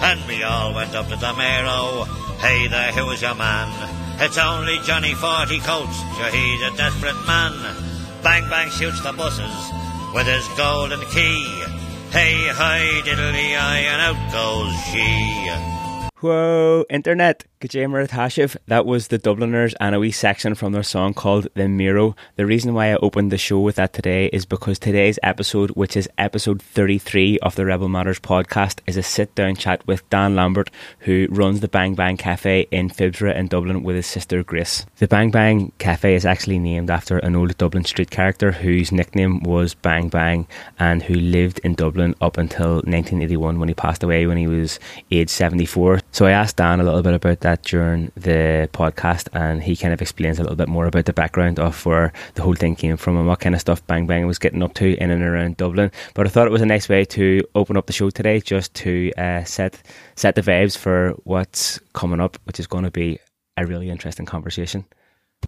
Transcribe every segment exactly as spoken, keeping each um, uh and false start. and we all went up to the Miro. Hey there, who is your man? It's only Johnny Forty Coats, sure he's a desperate man. Bang Bang shoots the buses with his golden key. Hey, hi, diddly-eye, and out goes she. Whoa, internet. That was the Dubliners and a wee section from their song called The Miro. The reason why I opened the show with that today is because today's episode, which is episode thirty-three of the Rebel Matters podcast, is a sit-down chat with Dan Lambert, who runs the Bang Bang Cafe in Phibsborough in Dublin with his sister Grace. The Bang Bang Cafe is actually named after an old Dublin street character whose nickname was Bang Bang and who lived in Dublin up until nineteen eighty-one when he passed away when he was age seventy-four. So I asked Dan a little bit about that during the podcast, and he kind of explains a little bit more about the background of where the whole thing came from and what kind of stuff Bang Bang was getting up to in and around Dublin. But I thought it was a nice way to open up the show today, just to uh, set set the vibes for what's coming up, which is going to be a really interesting conversation.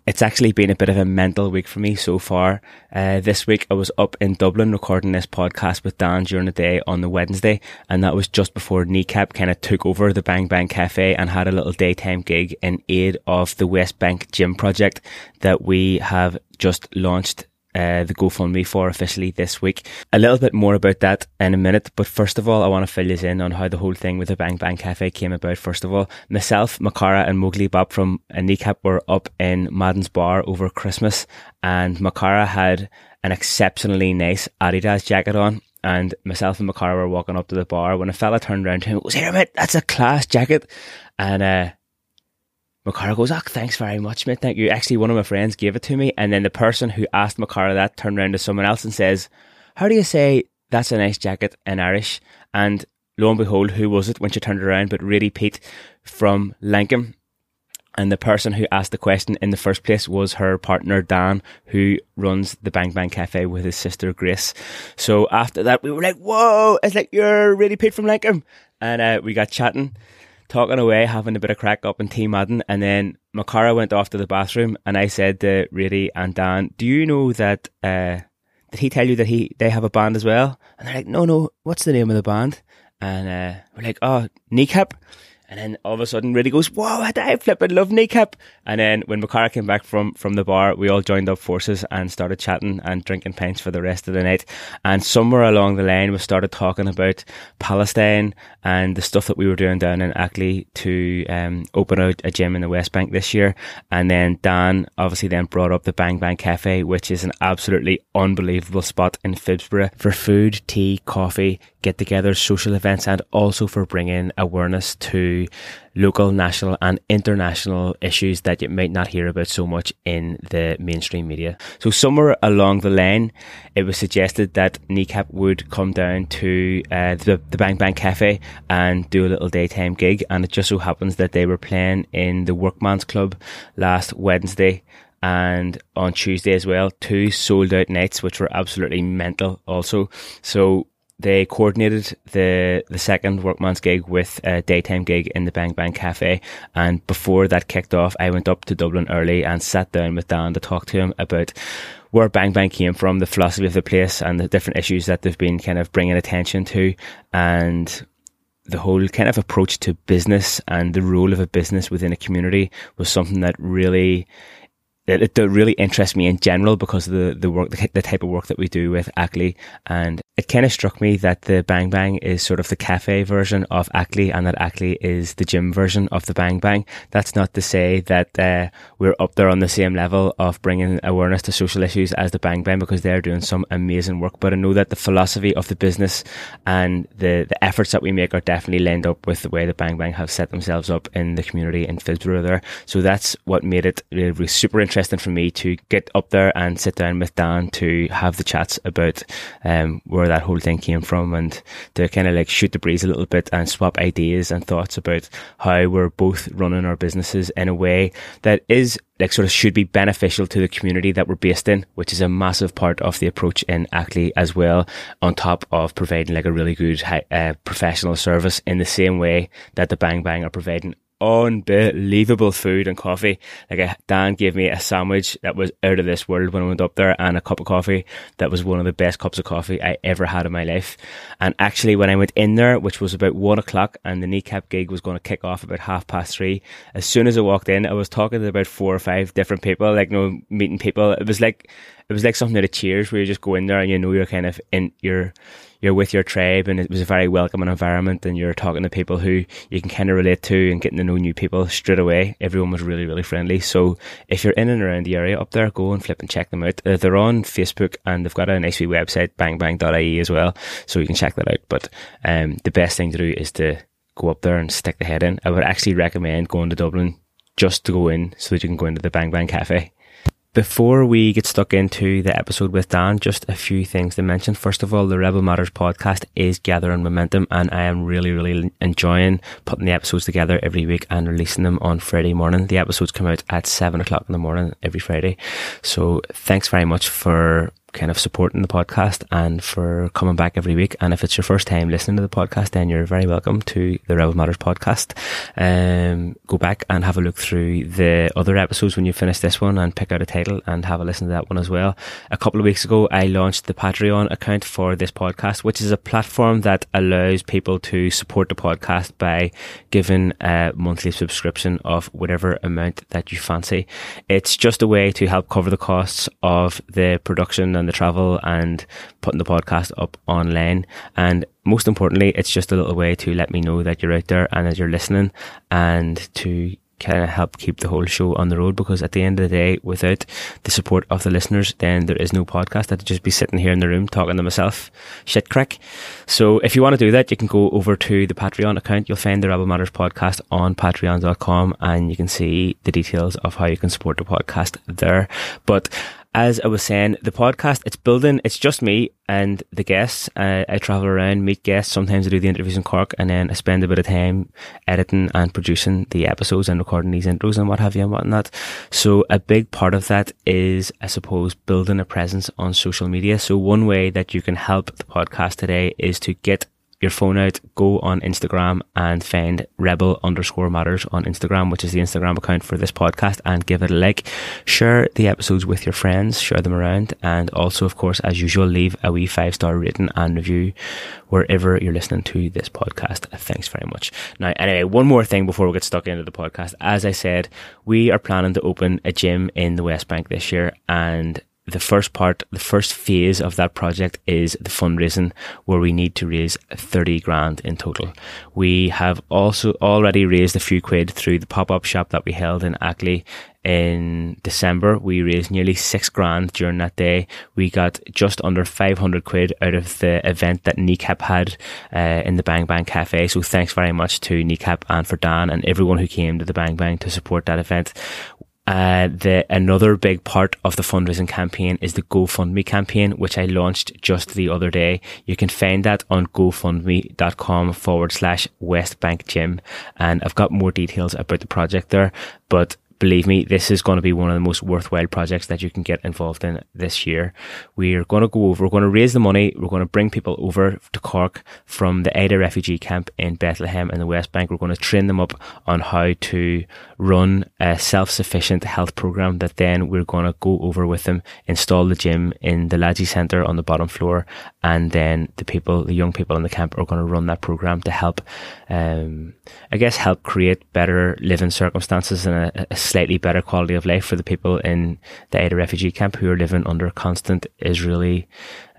It's actually been a bit of a mental week for me so far. Uh, this week I was up in Dublin recording this podcast with Dan during the day on the Wednesday, and that was just before Kneecap kind of took over the Bang Bang Cafe and had a little daytime gig in aid of the West Bank Gym Project that we have just launched Uh, the GoFundMe for officially this week. A little bit more about that in a minute, but first of all I want to fill you in on how the whole thing with the Bang Bang Cafe came about. First of all, myself, Makara and Móglaí Bap from Kneecap were up in Madden's Bar over Christmas, and Makara had an exceptionally nice Adidas jacket on, and myself and Makara were walking up to the bar when a fella turned around to him and goes, "Here mate, that's a class jacket," and uh Makara goes, "Oh, thanks very much, mate. Thank you. Actually, one of my friends gave it to me." And then the person who asked Makara that turned around to someone else and says, "How do you say that's a nice jacket in Irish?" And lo and behold, who was it when she turned around but Radie Peat from Lankum. And the person who asked the question in the first place was her partner, Dan, who runs the Bang Bang Cafe with his sister, Grace. So after that, we were like, whoa, it's like you're Radie Peat from Lankum. And uh, we got chatting, talking away, having a bit of crack up in Team Madden, and then Makara went off to the bathroom, and I said to Radie and Dan, "Do you know that, uh, did he tell you that he they have a band as well?" And they're like, no, no, what's the name of the band? And uh, we're like, oh, Kneecap. And then all of a sudden Radie goes, "Whoa, I flippin' love Kneecap." And then when Makara came back from, from the bar, we all joined up forces and started chatting and drinking pints for the rest of the night. And somewhere along the line we started talking about Palestine and the stuff that we were doing down in ÁCLAÍ to um, open out a gym in the West Bank this year. And then Dan obviously then brought up the Bang Bang Cafe, which is an absolutely unbelievable spot in Phibsborough for food, tea, coffee, get-togethers, social events, and also for bringing awareness to local, national and international issues that you might not hear about so much in the mainstream media. So somewhere along the line it was suggested that Kneecap would come down to uh, the, the Bang Bang Cafe and do a little daytime gig, and it just so happens that they were playing in the Workman's Club last Wednesday and on Tuesday as well, two sold out nights which were absolutely mental also. So they coordinated the, the second Workman's gig with a daytime gig in the Bang Bang Cafe, and before that kicked off I went up to Dublin early and sat down with Dan to talk to him about where Bang Bang came from, the philosophy of the place and the different issues that they've been kind of bringing attention to, and the whole kind of approach to business and the role of a business within a community was something that really... It, it really interests me in general because of the, the work, the, the type of work that we do with ÁCLAÍ, and it kind of struck me that the Bang Bang is sort of the cafe version of ÁCLAÍ and that ÁCLAÍ is the gym version of the Bang Bang. That's not to say that uh, we're up there on the same level of bringing awareness to social issues as the Bang Bang, because they're doing some amazing work, but I know that the philosophy of the business and the, the efforts that we make are definitely lined up with the way the Bang Bang have set themselves up in the community in Phibsborough there. So that's what made it really super interesting interesting for me to get up there and sit down with Dan to have the chats about um, where that whole thing came from, and to kind of like shoot the breeze a little bit and swap ideas and thoughts about how we're both running our businesses in a way that is like sort of should be beneficial to the community that we're based in, which is a massive part of the approach in ÁCLAÍ as well, on top of providing like a really good uh, professional service in the same way that the Bang Bang are providing unbelievable food and coffee. Like a, Dan gave me a sandwich that was out of this world when I went up there, and a cup of coffee that was one of the best cups of coffee I ever had in my life. And actually when I went in there, which was about one o'clock, and the Kneecap gig was going to kick off about half past three, as soon as I walked in, I was talking to about four or five different people, like, you know, meeting people. It was like it was like something out of Cheers, where you just go in there and you know you're kind of in your you're with your tribe, and it was a very welcoming environment, and you're talking to people who you can kind of relate to and getting to know new people straight away. Everyone was really, really friendly. So if you're in and around the area up there, go and flip and check them out. Uh, they're on Facebook, and they've got a nice wee website, bang bang dot I E as well, so you can check that out. But um, the best thing to do is to go up there and stick the head in. I would actually recommend going to Dublin just to go in, so that you can go into the Bang Bang Cafe. Before we get stuck into the episode with Dan, just a few things to mention. First of all, the Rebel Matters podcast is gathering momentum, and I am really, really enjoying putting the episodes together every week and releasing them on Friday morning. The episodes come out at seven o'clock in the morning every Friday. So thanks very much for kind of supporting the podcast and for coming back every week. And if it's your first time listening to the podcast, then you're very welcome to the Rebel Matters podcast. Um, go back and have a look through the other episodes when you finish this one, and pick out a title and have a listen to that one as well. A couple of weeks ago, I launched the Patreon account for this podcast, which is a platform that allows people to support the podcast by giving a monthly subscription of whatever amount that you fancy. It's just a way to help cover the costs of the production and the travel and putting the podcast up online, and most importantly, it's just a little way to let me know that you're out there and that you're listening, and to kind of help keep the whole show on the road. Because at the end of the day, without the support of the listeners, then there is no podcast. I'd just be sitting here in the room talking to myself, shit crack. So if you want to do that, you can go over to the Patreon account. You'll find the Rebel Matters podcast on patreon dot com, and you can see the details of how you can support the podcast there. But as I was saying, the podcast, it's building. It's just me and the guests. Uh, I travel around, meet guests. Sometimes I do the interviews in Cork, and then I spend a bit of time editing and producing the episodes and recording these intros and what have you and whatnot. So a big part of that is, I suppose, building a presence on social media. So one way that you can help the podcast today is to get your phone out, go on Instagram and find Rebel underscore Matters on Instagram, which is the Instagram account for this podcast, and give it a like. Share the episodes with your friends, share them around, and also, of course, as usual, leave a wee five star rating and review wherever you're listening to this podcast. Thanks very much. Now, anyway, one more thing before we get stuck into the podcast. As I said, we are planning to open a gym in the West Bank this year, and the first part, the first phase of that project is the fundraising, where we need to raise thirty grand in total. We have also already raised a few quid through the pop-up shop that we held in ÁCLAÍ in December. We raised nearly six grand during that day. We got just under five hundred quid out of the event that Kneecap had uh, in the Bang Bang Cafe. So thanks very much to Kneecap and for Dan and everyone who came to the Bang Bang to support that event. Uh, the another big part of the fundraising campaign is the GoFundMe campaign, which I launched just the other day. You can find that on gofundme.com forward slash West Bank Gym, and I've got more details about the project there. But believe me, this is going to be one of the most worthwhile projects that you can get involved in this year. We're going to go over, we're going to raise the money, we're going to bring people over to Cork from the Aida Refugee Camp in Bethlehem in the West Bank. We're going to train them up on how to run a self-sufficient health program that then we're going to go over with them, install the gym in the Lajee Centre on the bottom floor, and then the people, the young people in the camp are going to run that program to help, um, I guess, help create better living circumstances and a, a slightly better quality of life for the people in the Aida refugee camp who are living under constant Israeli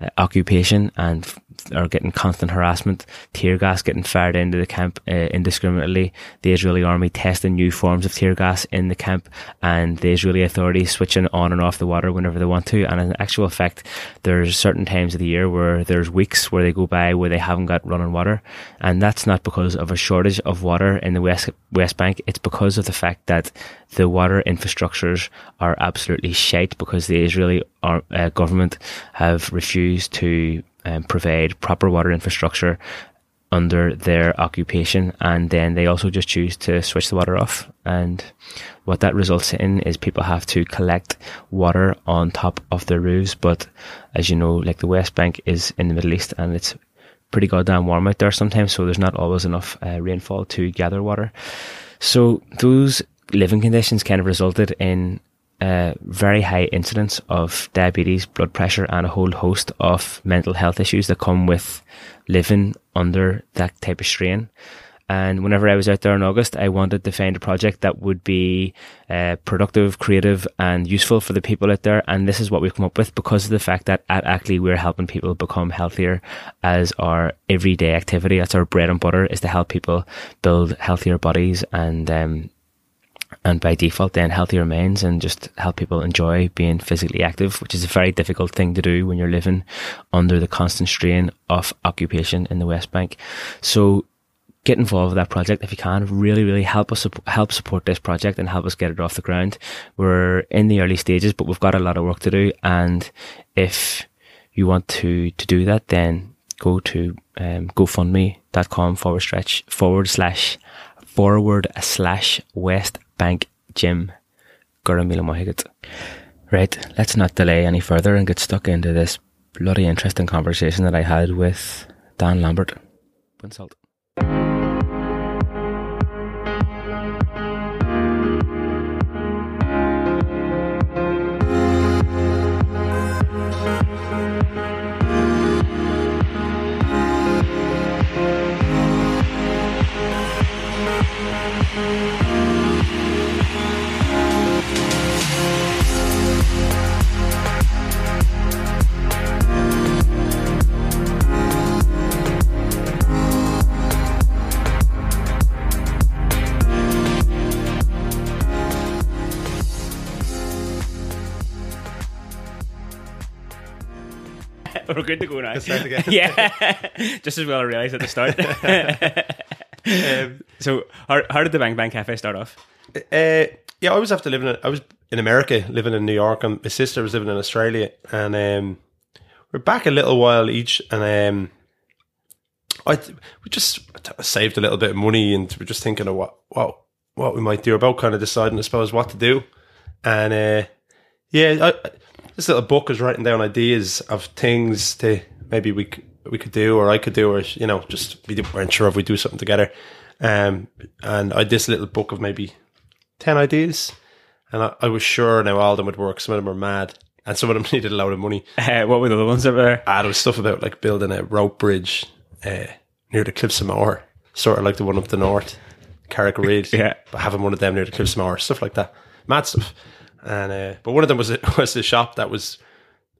uh, occupation and f- are getting constant harassment, tear gas getting fired into the camp uh, indiscriminately, the Israeli army testing new forms of tear gas in the camp, and the Israeli authorities switching on and off the water whenever they want to. And in actual fact, there's certain times of the year where there's weeks where they go by where they haven't got running water, and that's not because of a shortage of water in the West, West Bank. It's because of the fact that the The water infrastructures are absolutely shite, because the Israeli ar- uh, government have refused to um, provide proper water infrastructure under their occupation, and then they also just choose to switch the water off. And what that results in is people have to collect water on top of their roofs. But as you know, like, the West Bank is in the Middle East, and it's pretty goddamn warm out there sometimes, so there's not always enough uh, rainfall to gather water. So those living conditions kind of resulted in uh, very high incidence of diabetes, blood pressure, and a whole host of mental health issues that come with living under that type of strain. And whenever I was out there in August, I wanted to find a project that would be uh, productive, creative, and useful for the people out there. And this is what we've come up with because of the fact that at ACLAÍ, we're helping people become healthier as our everyday activity. That's our bread and butter, is to help people build healthier bodies and, um, and by default then healthier minds, and just help people enjoy being physically active, which is a very difficult thing to do when you're living under the constant strain of occupation in the West Bank. So, get involved with that project if you can. Really, really help us help support this project and help us get it off the ground. We're in the early stages, but we've got a lot of work to do. And if you want to to do that, then go to um, GoFundMe.com forward slash forward slash forward slash West Bank Gym. Right, let's not delay any further and get stuck into this bloody interesting conversation that I had with Dan Lambert. Insult. We're good to go now. Start again. Yeah, just as well I realised at the start. um, so, how, how did the Bang Bang Cafe start off? Uh, yeah, I was after living. In, I was in America, living in New York, and my sister was living in Australia, and um, we're back a little while each, and um, I we just saved a little bit of money, and we're just thinking of what what what we might do about kind of deciding, I suppose, what to do, and uh, yeah. I, This little book is writing down ideas of things to maybe we we could do, or I could do, or, you know, just we weren't sure if we do something together. Um, and I had this little book of maybe ten ideas, and I, I was sure now all of them would work. Some of them were mad, and some of them needed a lot of money. Uh, what were the other ones that were? Ah, there was stuff about like building a rope bridge uh, near the Cliffs of Moher, sort of like the one up the north, Carrick Reid. Yeah, but having one of them near the Cliffs of Moher, stuff like that, mad stuff. And uh, but one of them was a, was a shop that was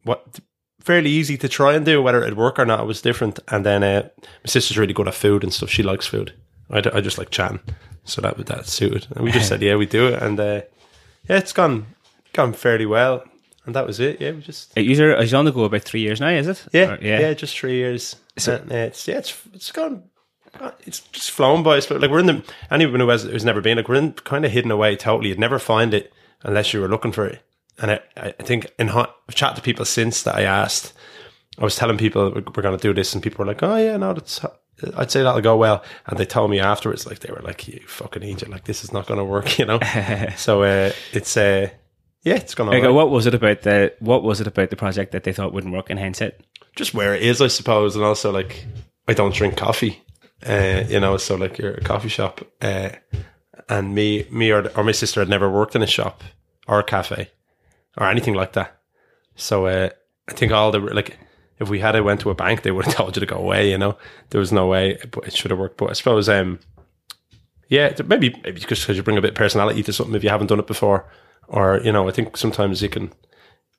what fairly easy to try and do, whether it'd work or not. It was different. And then uh, my sister's really good at food and stuff. She likes food. I, d- I just like chatting, so that that suited. And we just said, yeah, we do it. And uh, yeah, it's gone gone fairly well. And that was it. Yeah, we just. It user is on the go about three years now, is it? Yeah, or, yeah, yeah, just three years. So and, uh, it's yeah, it's it's gone. It's just flown by. It's like we're in the anyone who has who's never been like we're in kind of hidden away totally. You'd never find it unless you were looking for it. And I, I think in hot, I've chatted to people since that I asked, I was telling people we're, we're going to do this, and people were like, oh yeah, no, that's, I'd say that'll go well. And they told me afterwards, like, they were like, you fucking idiot, like, this is not going to work, you know? so uh, it's, uh, yeah, it's going to work. What was it about the, what was it about the project that they thought wouldn't work in hindsight? Just where it is, I suppose. And also, like, I don't drink coffee, uh, you know, so like you're a coffee shop, uh, and me, me or, or my sister had never worked in a shop or a cafe or anything like that. So uh, I think all the, like, if we had, I went to a bank, they would have told you to go away, you know. There was no way it, it should have worked. But I suppose, um, yeah, maybe, maybe just because you bring a bit of personality to something if you haven't done it before. Or, you know, I think sometimes you can,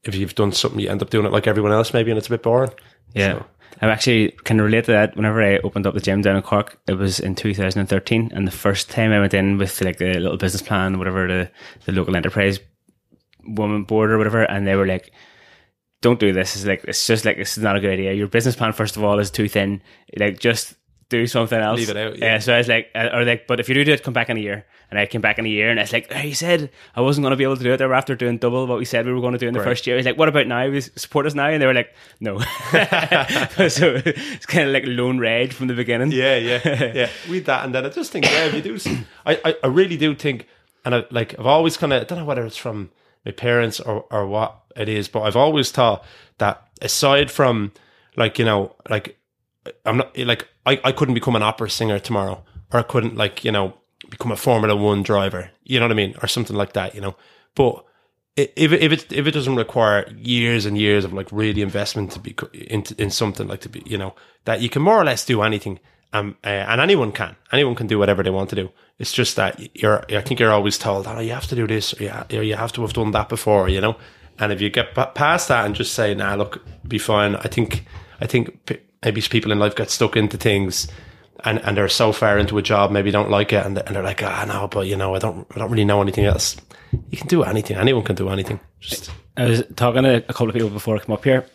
if you've done something, you end up doing it like everyone else maybe, and it's a bit boring. Yeah. So. I actually can relate to that. Whenever I opened up the gym down in Cork, it was in two thousand thirteen, and the first time I went in with like the little business plan, whatever the, the local enterprise woman board or whatever, and they were like, "Don't do this. It's like it's just like this is not a good idea. Your business plan, first of all, is too thin. Like just do something else. Leave it out." Yeah. Uh, so I was like, or like, but if you do do it, come back in a year. And I came back in a year, and it's like, he said I wasn't going to be able to do it. They were after doing double what we said we were going to do in the right. first year. He's like, what about now? We support us now? And they were like, no. So it's kind of like lone rage from the beginning. Yeah, yeah, yeah. With that, and then I just think, yeah, if you do, some, I, I, I really do think, and I, like I've always kind of, I don't know whether it's from my parents or, or what it is, but I've always thought that aside from like, you know, like I'm not like I, I couldn't become an opera singer tomorrow, or I couldn't like, you know, become a Formula One driver, you know what I mean? Or something like that, you know? But if it, if it, if it doesn't require years and years of like really investment to be in, in something like to be, you know, that you can more or less do anything. Um, uh, and anyone can, anyone can do whatever they want to do. It's just that you're, I think you're always told, oh, you have to do this, or you, ha- or you have to have done that before, you know? And if you get p- past that and just say, nah, look, be fine. I think, I think p- maybe people in life get stuck into things and, and they're so far into a job, maybe don't like it. And, and they're like, ah, oh, no, but you know, I don't, I don't really know anything else. You can do anything. Anyone can do anything. Just I was talking to a couple of people before I came up here,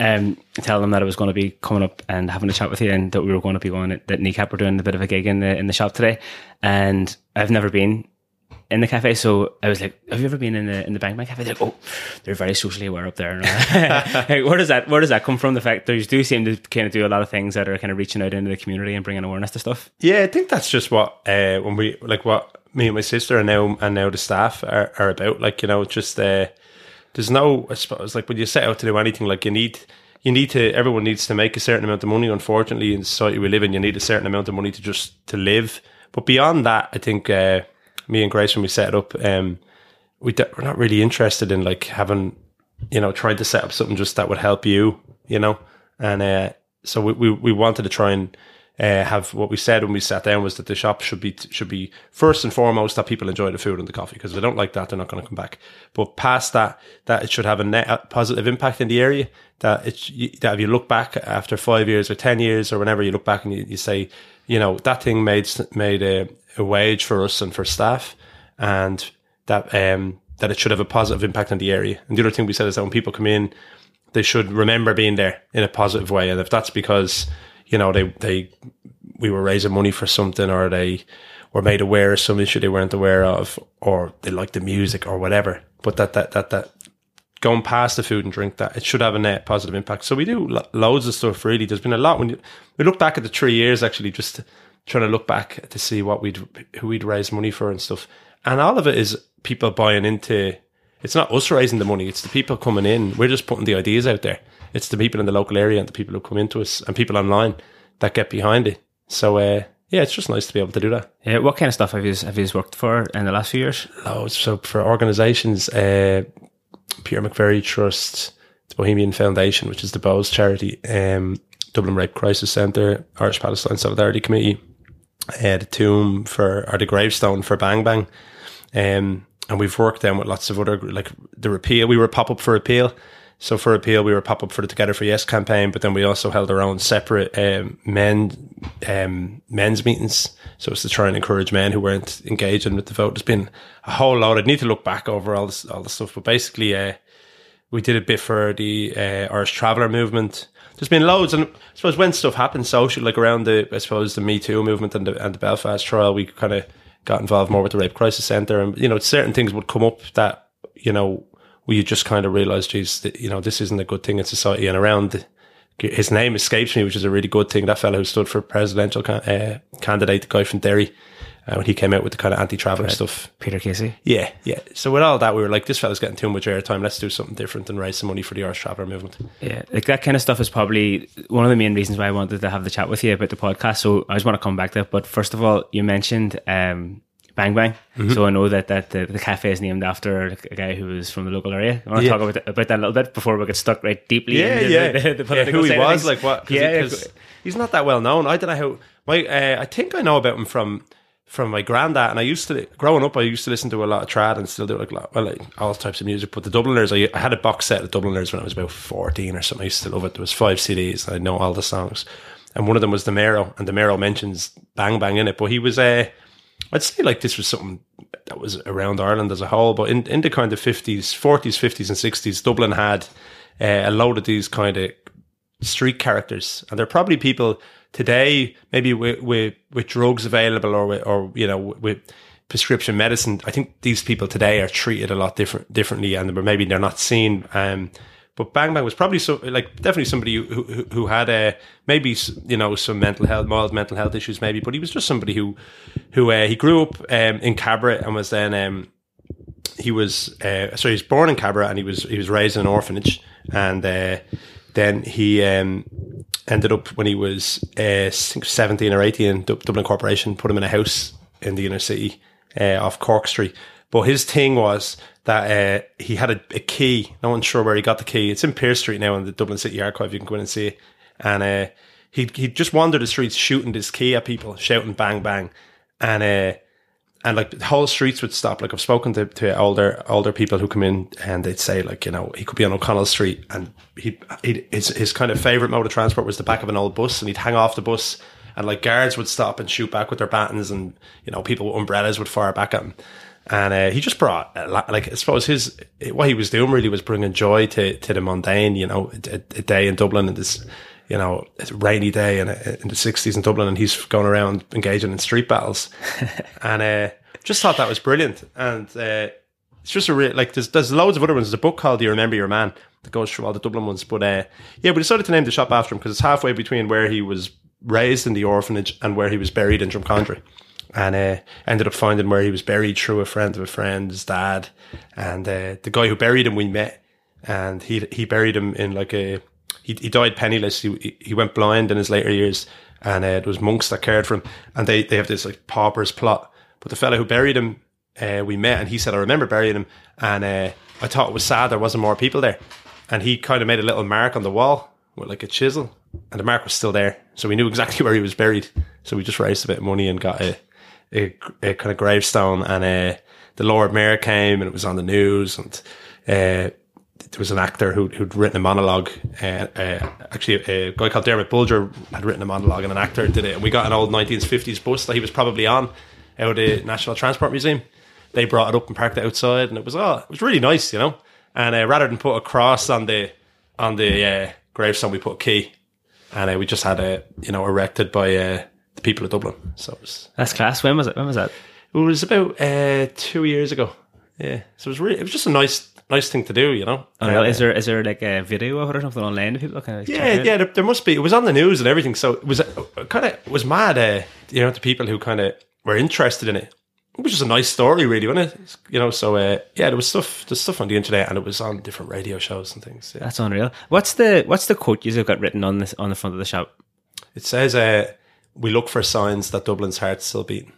um, telling them that I was going to be coming up and having a chat with you, and that we were going to be going, that Kneecap were doing a bit of a gig in the in the shop today. And I've never been in the cafe, so I was like, "Have you ever been in the in the Bang Bang cafe?" They're like, "Oh, they're very socially aware up there." Like, where does that where does that come from? The fact they do seem to kind of do a lot of things that are kind of reaching out into the community and bringing awareness to stuff. Yeah, I think that's just what uh, when we like what. me and my sister and now and now the staff are, are about, like, you know, just uh, there's no, I suppose, like when you set out to do anything, like you need you need to everyone needs to make a certain amount of money. Unfortunately, in the society we live in, you need a certain amount of money to just to live. But beyond that, I think uh, me and Grace, when we set it up, um, we d- we're not really interested in like having, you know, trying to set up something just that would help you, you know. And uh, so we, we we wanted to try and Uh, have what we said when we sat down was that the shop should be should be first and foremost that people enjoy the food and the coffee, because if they don't like that, they're not going to come back. But past that, that it should have a net positive impact in the area. That it that if you look back after five years or ten years or whenever you look back and you, you say, you know, that thing made made a, a wage for us and for staff, and that um, that it should have a positive impact on the area. And the other thing we said is that when people come in, they should remember being there in a positive way, and if that's because, you know, they, they, we were raising money for something, or they were made aware of some issue they weren't aware of, or they liked the music or whatever. But that, that, that, that going past the food and drink, that it should have a net positive impact. So we do lo- loads of stuff, really. There's been a lot when you, we look back at the three years, actually, just trying to look back to see what we'd, who we'd raised money for and stuff. And all of it is people buying into, it's not us raising the money, it's the people coming in. We're just putting the ideas out there. It's the people in the local area and the people who come into us and people online that get behind it. So, uh, yeah, it's just nice to be able to do that. Yeah, what kind of stuff have you have you worked for in the last few years? Oh, so for organisations, uh, Peter McVerry Trust, the Bohemian Foundation, which is the Bows charity, um, Dublin Rape Crisis Centre, Irish Palestine Solidarity Committee, uh, the tomb for, or the gravestone for Bang Bang. Um, and we've worked then with lots of other, like the Repeal, we were pop-up for Repeal. So for Appeal, we were pop up for the Together for Yes campaign, but then we also held our own separate um, men um, men's meetings. So it's to try and encourage men who weren't engaging with the vote. There's been a whole lot. I'd need to look back over all this, all the stuff, but basically, uh, we did a bit for the uh, Irish Traveller movement. There's been loads, and I suppose when stuff happened social, like around the, I suppose the Me Too movement and the, and the Belfast trial, we kind of got involved more with the Rape Crisis Centre, and you know, certain things would come up that, you know, where you just kind of realise, geez, you know, this isn't a good thing in society. And around, his name escapes me, which is a really good thing. That fellow who stood for presidential can, uh, candidate, the guy from Derry, uh, when he came out with the kind of anti-traveller stuff. Peter Casey? Yeah, yeah. So with all that, we were like, this fella's getting too much airtime. Let's do something different and raise some money for the Irish Traveller movement. Yeah, like that kind of stuff is probably one of the main reasons why I wanted to have the chat with you about the podcast. So I just want to come back to it. But first of all, you mentioned... Um, Bang Bang. Mm-hmm. So I know that, that the, the cafe is named after a guy who was from the local area. I want to yeah. talk about, about that a little bit before we get stuck right deeply yeah, into yeah. The, the, the political yeah, who he was, like what? Cause yeah, he, cause he's not that well known. I don't know how. My, uh, I think I know about him from from my granddad. And I used to, growing up, I used to listen to a lot of trad and still do like, well, like all types of music. But the Dubliners, I, I had a box set of Dubliners when I was about fourteen or something. I used to love it. There was five C Ds. And I know all the songs, and one of them was The Miro, and The Miro mentions Bang Bang in it. But he was a uh, I'd say like this was something that was around Ireland as a whole, but in, in the kind of fifties, forties, fifties and sixties, Dublin had uh, a load of these kind of street characters. And they're probably people today, maybe with, with, with drugs available or, with, or you know, with prescription medicine. I think these people today are treated a lot different, differently, and maybe they're not seen. Um, but Bang Bang was probably so, like definitely somebody who, who, who had a, maybe, you know, some mental health, mild mental health issues maybe, but he was just somebody who, who uh, he grew up um, in Cabra and was then, um, he was, uh, sorry, he was born in Cabra and he was, he was raised in an orphanage. And uh, then he um, ended up when he was uh, seventeen or eighteen, Dublin Corporation put him in a house in the inner city uh, off Cork Street. But his thing was that uh, he had a, a key. No one's sure where he got the key. It's in Pier Street now in the Dublin City Archive. You can go in and see it. And uh, he he just wandered the streets shooting this key at people, shouting bang, bang. And uh, and like the whole streets would stop. Like I've spoken to, to older older people who come in and they'd say, like, you know, he could be on O'Connell Street and he he his, his kind of favourite mode of transport was the back of an old bus, and he'd hang off the bus. And like guards would stop and shoot back with their batons, and you know people with umbrellas would fire back at him. And uh, he just brought like I suppose his what he was doing really was bringing joy to, to the mundane. You know, a, a day in Dublin and this you know rainy day in, in the sixties in Dublin, and he's going around engaging in street battles. and uh, just thought that was brilliant. And uh, it's just a real like there's there's loads of other ones. There's a book called "Do You Remember Your Man" that goes through all the Dublin ones. But uh, yeah, we decided to name the shop after him because it's halfway between where he was raised in the orphanage and where he was buried in Drumcondry, and uh, ended up finding where he was buried through a friend of a friend's dad, and uh, the guy who buried him we met, and he he buried him in like a he he died penniless. He he went blind in his later years, and uh, it was monks that cared for him, and they they have this like pauper's plot. But the fellow who buried him uh, we met, and he said, "I remember burying him, and uh, I thought it was sad there wasn't more people there," and he kind of made a little mark on the wall with like a chisel, and the mark was still there, so we knew exactly where he was buried. So we just raised a bit of money and got a, a, a kind of gravestone, and uh, the Lord Mayor came, and it was on the news, and uh, there was an actor who, who'd written a monologue, uh, uh, actually a, a guy called Dermot Bulger had written a monologue, and an actor did it, and we got an old nineteen fifties bus that he was probably on out of the National Transport Museum. They brought it up and parked it outside, and it was oh, it was really nice, you know. And uh, rather than put a cross on the on the uh, gravestone, we put a key, and uh, we just had a uh, you know erected by uh, the people of Dublin. So it was, that's class. When was it? When was that? It was about uh, two years ago. Yeah, so it was really it was just a nice nice thing to do, you know. Oh, well, uh, is there is there like a video of it or something online that people can? Like, yeah, yeah, there, there must be. It was on the news and everything, so it was uh, kind of was mad. Uh, you know, the people who kind of were interested in it. It was just a nice story, really, wasn't it? You know, so uh, yeah, there was stuff, there's stuff on the internet, and it was on different radio shows and things. Yeah. That's unreal. What's the what's the quote you've got written on this on the front of the shop? It says, uh, "We look for signs that Dublin's heart's still beating."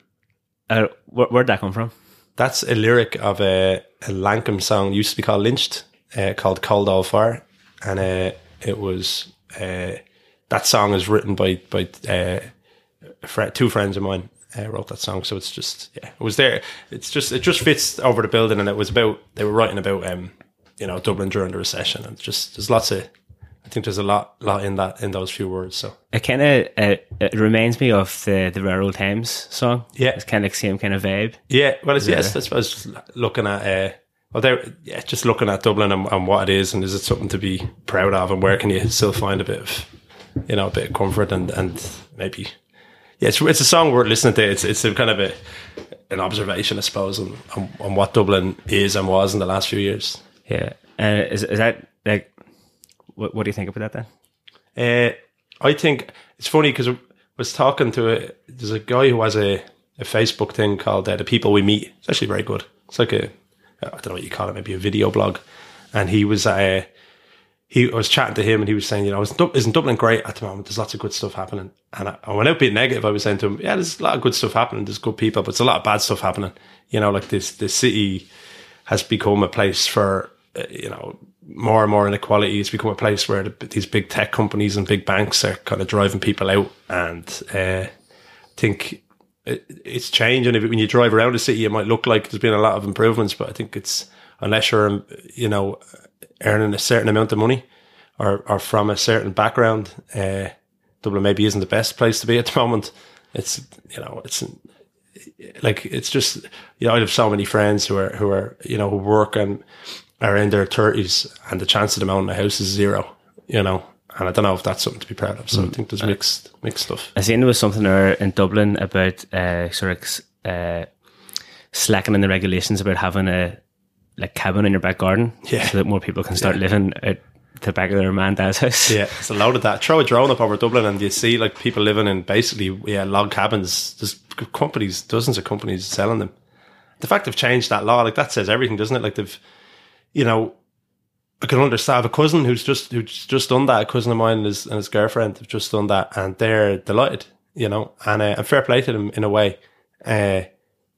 Uh, wh- where'd that come from? That's a lyric of a, a Lankum song used to be called Lynched, uh, called "Cold Old Fire," and uh, it was uh, that song is written by by uh, fr- two friends of mine. I wrote that song, so it's just yeah, it was there. It's just it just fits over the building, and it was about they were writing about um you know Dublin during the recession, and just there's lots of I think there's a lot lot in that in those few words. So it kind of uh, it reminds me of the the Rare Old Times song. Yeah, it's kind of like same kind of vibe. Yeah, well, it's, yes, I suppose looking at uh, well, there yeah, just looking at Dublin and, and what it is, and is it something to be proud of, and where can you still find a bit of you know a bit of comfort and and maybe. Yeah, it's, it's a song worth listening to. It's it's a kind of a, an observation, I suppose, on, on, on what Dublin is and was in the last few years. Yeah, uh, is is that like? What, what do you think about that then? Uh, I think it's funny because I was talking to a there's a guy who has a, a Facebook thing called uh, "The People We Meet." It's actually very good. It's like a I don't know what you call it, maybe a video blog. And he was uh, he I was chatting to him, and he was saying, you know, isn't Dublin great at the moment? There's lots of good stuff happening. And I, without being negative, I was saying to him, yeah, there's a lot of good stuff happening. There's good people, but there's a lot of bad stuff happening. You know, like this, the city has become a place for, uh, you know, more and more inequality. It's become a place where the, these big tech companies and big banks are kind of driving people out. And uh, I think it, it's changing. If, when you drive around the city, it might look like there's been a lot of improvements, but I think it's, unless you're, you know, earning a certain amount of money or, or from a certain background, uh, Dublin maybe isn't the best place to be at the moment. It's, you know, it's like, it's just, you know, I have so many friends who are, who are, you know, who work and are in their thirties, and the chance of them owning a house is zero, you know, and I don't know if that's something to be proud of. So mm. I think there's mixed, mixed stuff. I seen there was something there in Dublin about, uh, sort of, uh, slackening the regulations about having a, like cabin in your back garden, yeah, so that more people can start yeah. living at the back of their man dad's house. Yeah, it's a load of that. Throw a drone up over Dublin, and you see like people living in basically yeah log cabins. There's companies, dozens of companies selling them. The fact they've changed that law, like that says everything, doesn't it? Like they've, you know, I can understand. I have a cousin who's just who's just done that. A cousin of mine and his, and his girlfriend have just done that, and they're delighted, you know. And, uh, and fair play to them in a way. Uh,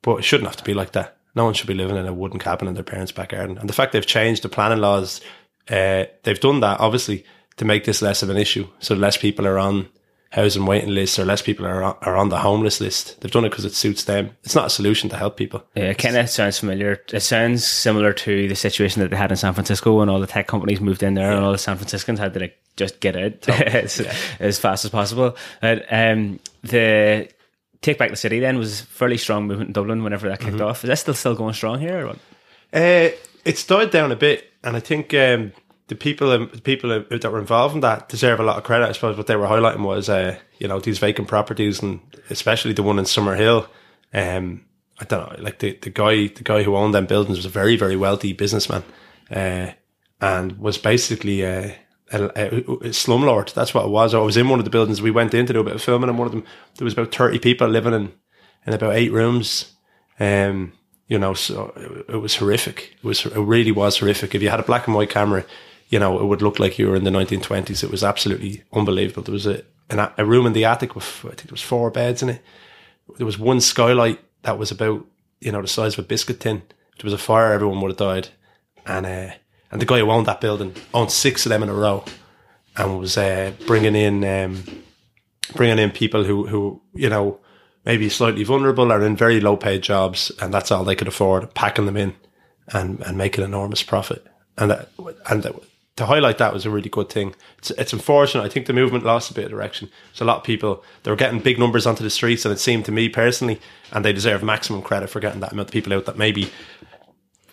But it shouldn't have to be like that. No one should be living in a wooden cabin in their parents' backyard. And the fact they've changed the planning laws, uh, they've done that, obviously, to make this less of an issue. So less people are on housing waiting lists or less people are on, are on the homeless list. They've done it because it suits them. It's not a solution to help people. Yeah, it kind of sounds familiar. It sounds similar to the situation that they had in San Francisco when all the tech companies moved in there, yeah. and all the San Franciscans had to like just get out oh, as, yeah. as fast as possible. And, um, the... Take Back the City then was a fairly strong movement in Dublin whenever that kicked mm-hmm. off. Is that still still going strong here or what? Uh, it's died down a bit, and I think um, the people um, the people that were involved in that deserve a lot of credit. I suppose what they were highlighting was uh, you know, these vacant properties, and especially the one in Summerhill. Um, I don't know, like the, the guy the guy who owned them buildings was a very very wealthy businessman, uh, and was basically uh, A, a, a slumlord. That's what it was. I was in one of the buildings. We went in to do a bit of filming, and one of them, there was about thirty people living in, in about eight rooms. Um, you know, so it, it was horrific. It was, it really was horrific. If you had a black and white camera, you know, it would look like you were in the nineteen twenties. It was absolutely unbelievable. There was a an, a room in the attic with, I think there was four beds in it. There was one skylight that was about, you know, the size of a biscuit tin. If there was a fire, everyone would have died. And, uh, And the guy who owned that building owned six of them in a row, and was uh, bringing in um, bringing in people who, who you know, maybe slightly vulnerable or in very low paid jobs, and that's all they could afford, packing them in and, and making an enormous profit. And that, and that, to highlight that was a really good thing. It's, it's unfortunate. I think the movement lost a bit of direction. So a lot of people, they were getting big numbers onto the streets, and it seemed to me personally, and they deserve maximum credit for getting that amount of people out, that maybe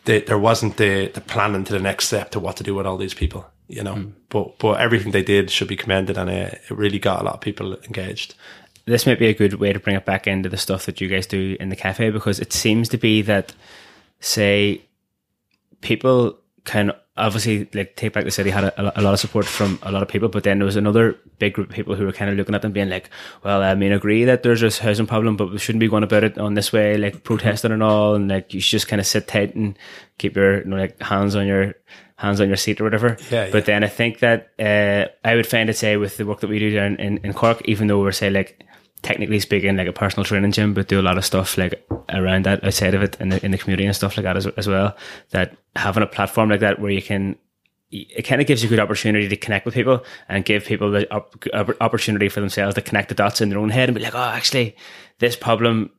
The, there wasn't the, the planning to the next step to what to do with all these people, you know. Mm. But but everything they did should be commended, and uh, it really got a lot of people engaged. This might be a good way to bring it back into the stuff that you guys do in the cafe, because it seems to be that, say, people can obviously, like, Take Back the City had a, a lot of support from a lot of people, but then there was another big group of people who were kind of looking at them being like, well, I mean, agree that there's this housing problem, but we shouldn't be going about it on this way, like protesting and all, and like you should just kind of sit tight and keep your, you know, like hands on your hands on your seat or whatever. Yeah, yeah. But then I think that uh, I would find it, say, with the work that we do down in, in Cork, even though we're, say, like technically speaking, like a personal training gym, but do a lot of stuff like around that, outside of it, in the, in the community and stuff like that as, as well, that having a platform like that where you can, it kind of gives you a good opportunity to connect with people and give people the op- opportunity for themselves to connect the dots in their own head and be like, oh, actually, this problem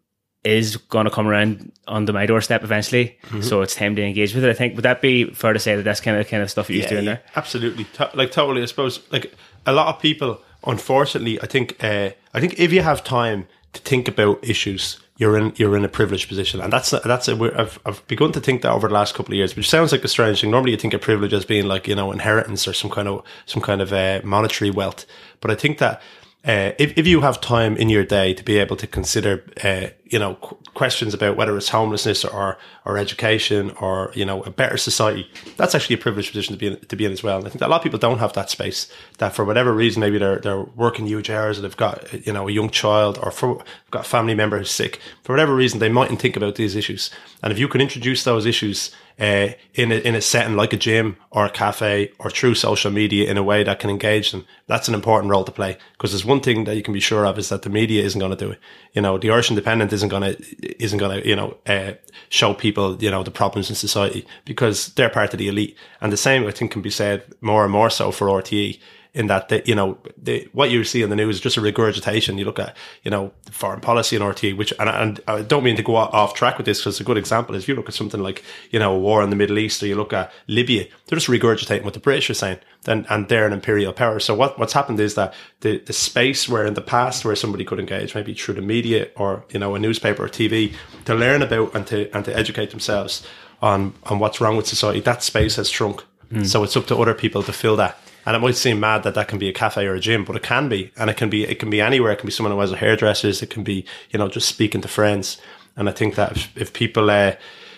is going to come around onto my doorstep eventually, mm-hmm. so it's time to engage with it, I think. Would that be fair to say that that's kind of the kind of stuff you're yeah, doing there? Absolutely. To- like, totally, I suppose. Like, a lot of people, unfortunately, I think uh, I think if you have time to think about issues, you're in you're in a privileged position, and that's that's a, I've I've begun to think that over the last couple of years, which sounds like a strange thing. Normally, you think of privilege as being like, you know, inheritance or some kind of some kind of uh, monetary wealth, but I think that uh, if if you have time in your day to be able to consider uh, you know qu- questions about whether it's homelessness or or education or, you know, a better society, that's actually a privileged position to be in, to be in as well. And I think that a lot of people don't have that space, that for whatever reason, maybe they're they're working huge hours, or they've got, you know, a young child, or for, they've got a family member who's sick. For whatever reason, they mightn't think about these issues. And if you can introduce those issues uh, in a, in a setting like a gym or a cafe or through social media in a way that can engage them, that's an important role to play. Because there's one thing that you can be sure of, is that the media isn't going to do it. You know, the Irish Independent isn't going to isn't going to you know uh, show people, you know, the problems in society, because they're part of the elite. And the same, I think, can be said more and more so for R T E, in that they, you know they, what you see in the news is just a regurgitation. You look at, you know, foreign policy in R T E, which and, and I don't mean to go off track with this, because a good example is, if you look at something like, you know, a war in the Middle East, or you look at Libya, they're just regurgitating what the British are saying, and, and they're an imperial power. So what what's happened is that the the space where in the past where somebody could engage, maybe through the media or, you know, a newspaper or T V, to learn about and to and to educate themselves on on what's wrong with society, that space has shrunk. Mm. So it's up to other people to fill that. And it might seem mad that that can be a cafe or a gym, but it can be, and it can be, it can be anywhere. It can be someone who has a hairdresser. It can be, you know, just speaking to friends. And I think that if, if people, uh,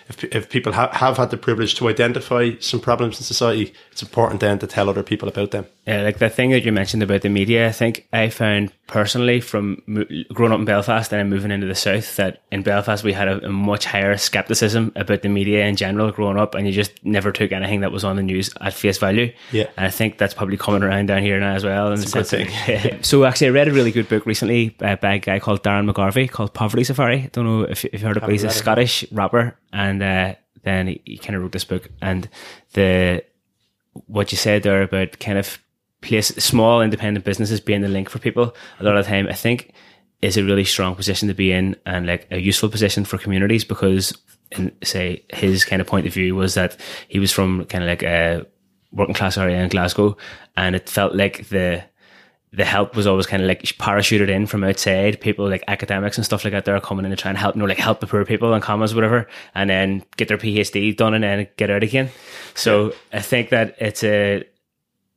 if, if people ha- have had the privilege to identify some problems in society, it's important then to tell other people about them. Yeah, like the thing that you mentioned about the media, I think I found personally from mo- growing up in Belfast and moving into the south that in Belfast we had a, a much higher scepticism about the media in general growing up, and you just never took anything that was on the news at face value. Yeah. And I think that's probably coming around down here now as well. It's a good thing. Yeah. So actually I read a really good book recently uh, by a guy called Darren McGarvey called Poverty Safari. I don't know if you've heard of it, but he's a Scottish rapper, and uh, then he, he kind of wrote this book, and the what you said there about kind of place small independent businesses being the link for people a lot of the time, I think is a really strong position to be in, and like a useful position for communities, because in, say his kind of point of view was that he was from kind of like a working class area in Glasgow, and it felt like the the help was always kind of like parachuted in from outside. People like academics and stuff like that, they're coming in to try and help, you know, like help the poor people and commas, whatever, and then get their PhD done and then get out again. So I think that it's a,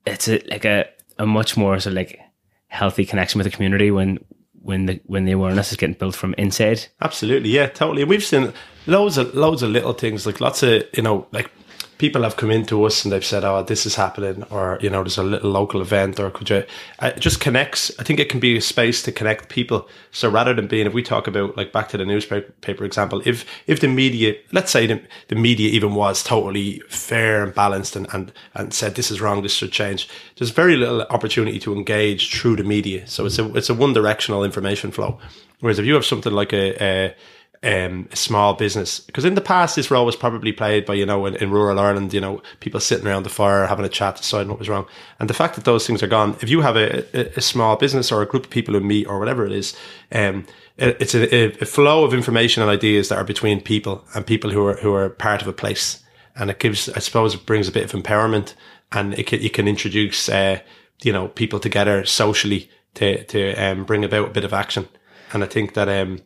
it's a, like a, a much more sort of like healthy connection with the community when, when the, when the awareness is getting built from inside. Absolutely. Yeah, totally. And we've seen loads of, loads of little things, like lots of, you know, like, people have come into us and they've said, oh, this is happening, or, you know, there's a little local event, or could you, it just connects. I think it can be a space to connect people. So rather than being, if we talk about, like, back to the newspaper example, if if the media, let's say the, the media even was totally fair and balanced and, and, and said, this is wrong, this should change, there's very little opportunity to engage through the media. So it's a, it's a one-directional information flow. Whereas if you have something like a... a Um, a small business, because in the past this role was probably played by, you know, in, in rural Ireland, you know, people sitting around the fire having a chat, deciding what was wrong. And the fact that those things are gone, if you have a, a, a small business or a group of people who meet or whatever it is, um, it, it's a, a flow of information and ideas that are between people and people who are who are part of a place, and it gives, I suppose, it brings a bit of empowerment, and it can, you can introduce uh, you know, people together socially to to um, bring about a bit of action. And I think that. Um,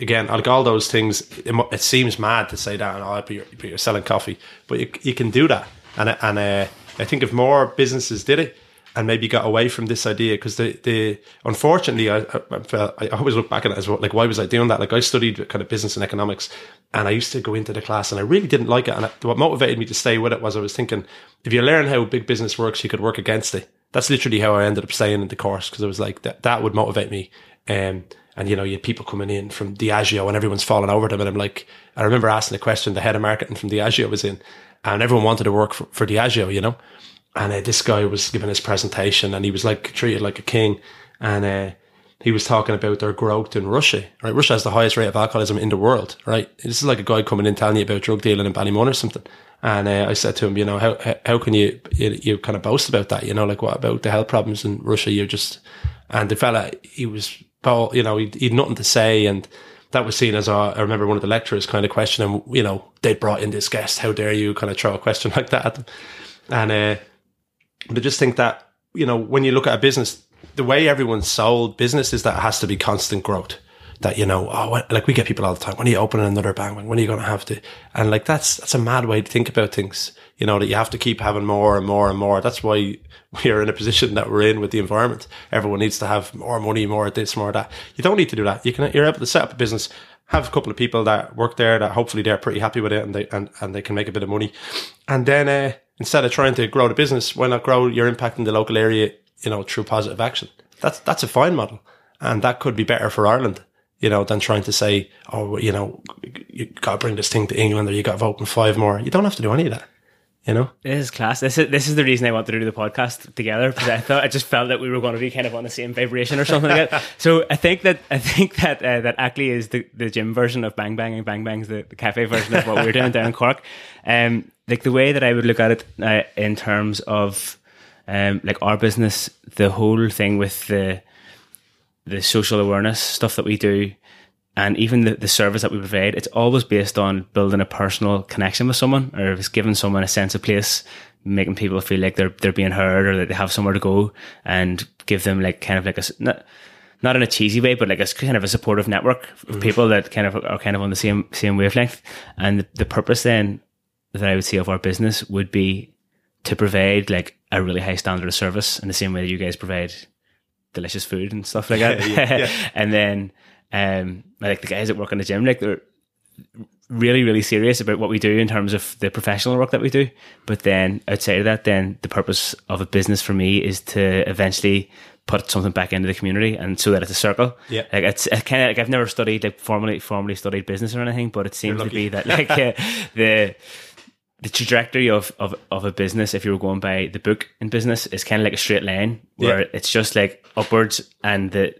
Again, like all those things, it, it seems mad to say that, and oh, but you're, but you're selling coffee, but you, you can do that. And and uh, I think if more businesses did it and maybe got away from this idea, because the the unfortunately, I, I I always look back at it as well, like, why was I doing that? Like, I studied kind of business and economics, and I used to go into the class and I really didn't like it. And what motivated me to stay with it was I was thinking, if you learn how big business works, you could work against it. That's literally how I ended up staying in the course, because I was like, that that would motivate me. Um, And, you know, you had people coming in from Diageo and everyone's falling over them. And I'm like, I remember asking a question the head of marketing from Diageo was in, and everyone wanted to work for, for Diageo, you know. And uh, this guy was giving his presentation and he was like treated like a king. And uh, he was talking about their growth in Russia, right? Russia has the highest rate of alcoholism in the world, right? This is like a guy coming in telling you about drug dealing in Ballymun or something. And uh, I said to him, you know, how how can you, you, you kind of boast about that? You know, like, what about the health problems in Russia? You're just, and the fella, he was... Paul, you know, he had nothing to say, and that was seen as, a, I remember one of the lecturers kind of questioning, you know, they brought in this guest, how dare you kind of throw a question like that at them. And uh, but I just think that, you know, when you look at a business, the way everyone's sold business is that it has to be constant growth. That, you know, oh, like, we get people all the time, when are you opening another Bang Bang? When are you going to have to? And like, that's that's a mad way to think about things, you know, that you have to keep having more and more and more. That's why we are in a position that we're in with the environment. Everyone needs to have more money, more this, more that. You don't need to do that. You can, you're able to set up a business, have a couple of people that work there that hopefully they're pretty happy with it, and they and, and they can make a bit of money. And then uh, instead of trying to grow the business, why not grow your impact in the local area, you know, through positive action? That's, that's a fine model, and that could be better for Ireland. You know, than trying to say, oh, you know, you got to bring this thing to England, or you got to vote in five more. You don't have to do any of that, you know? This is class. This is, this is the reason I wanted to do the podcast together, because I thought, I just felt that we were going to be kind of on the same vibration or something like that. So I think that, I think that, uh, that ÁCLAÍ is the, the gym version of Bang Bang, and Bang Bang's the, the cafe version of what we're doing down in Cork. Um, like the way that I would look at it uh, in terms of, um, like our business, the whole thing with the, the social awareness stuff that we do, and even the, the service that we provide, it's always based on building a personal connection with someone, or it's giving someone a sense of place, making people feel like they're they're being heard, or that they have somewhere to go, and give them like kind of like a not, not in a cheesy way, but like a kind of a supportive network of people that kind of are kind of on the same same wavelength. And the, the purpose then that I would say of our business would be to provide like a really high standard of service in the same way that you guys provide delicious food and stuff like that. Yeah, yeah, yeah. And then um like the guys that work in the gym, like they're really, really serious about what we do in terms of the professional work that we do. But then outside of that, then the purpose of a business for me is to eventually put something back into the community, and so that it's a circle. Yeah, like it's, it's kind of like I've never studied like formally formally studied business or anything, but it seems to be that like uh, the the trajectory of, of of a business, if you were going by the book in business, is kind of like a straight line where yeah. it's just like upwards, and the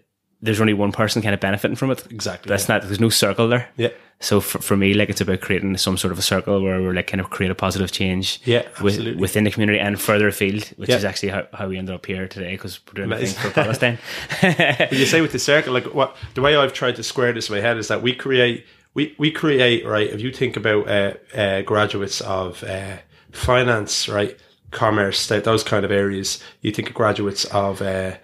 there's only one person kind of benefiting from it. Exactly. That's yeah. not, there's no circle there. Yeah. So for, for me, like, it's about creating some sort of a circle where we're like kind of create a positive change yeah, with, within the community and further afield, which yeah. is actually how, how we ended up here today, because we're doing Amazing. a thing for Palestine. But you say with the circle, like what, the way I've tried to square this in my head is that we create, we, we create, right. If you think about, uh, uh, graduates of, uh, finance, right. Commerce, those kind of areas, you think of graduates of, uh,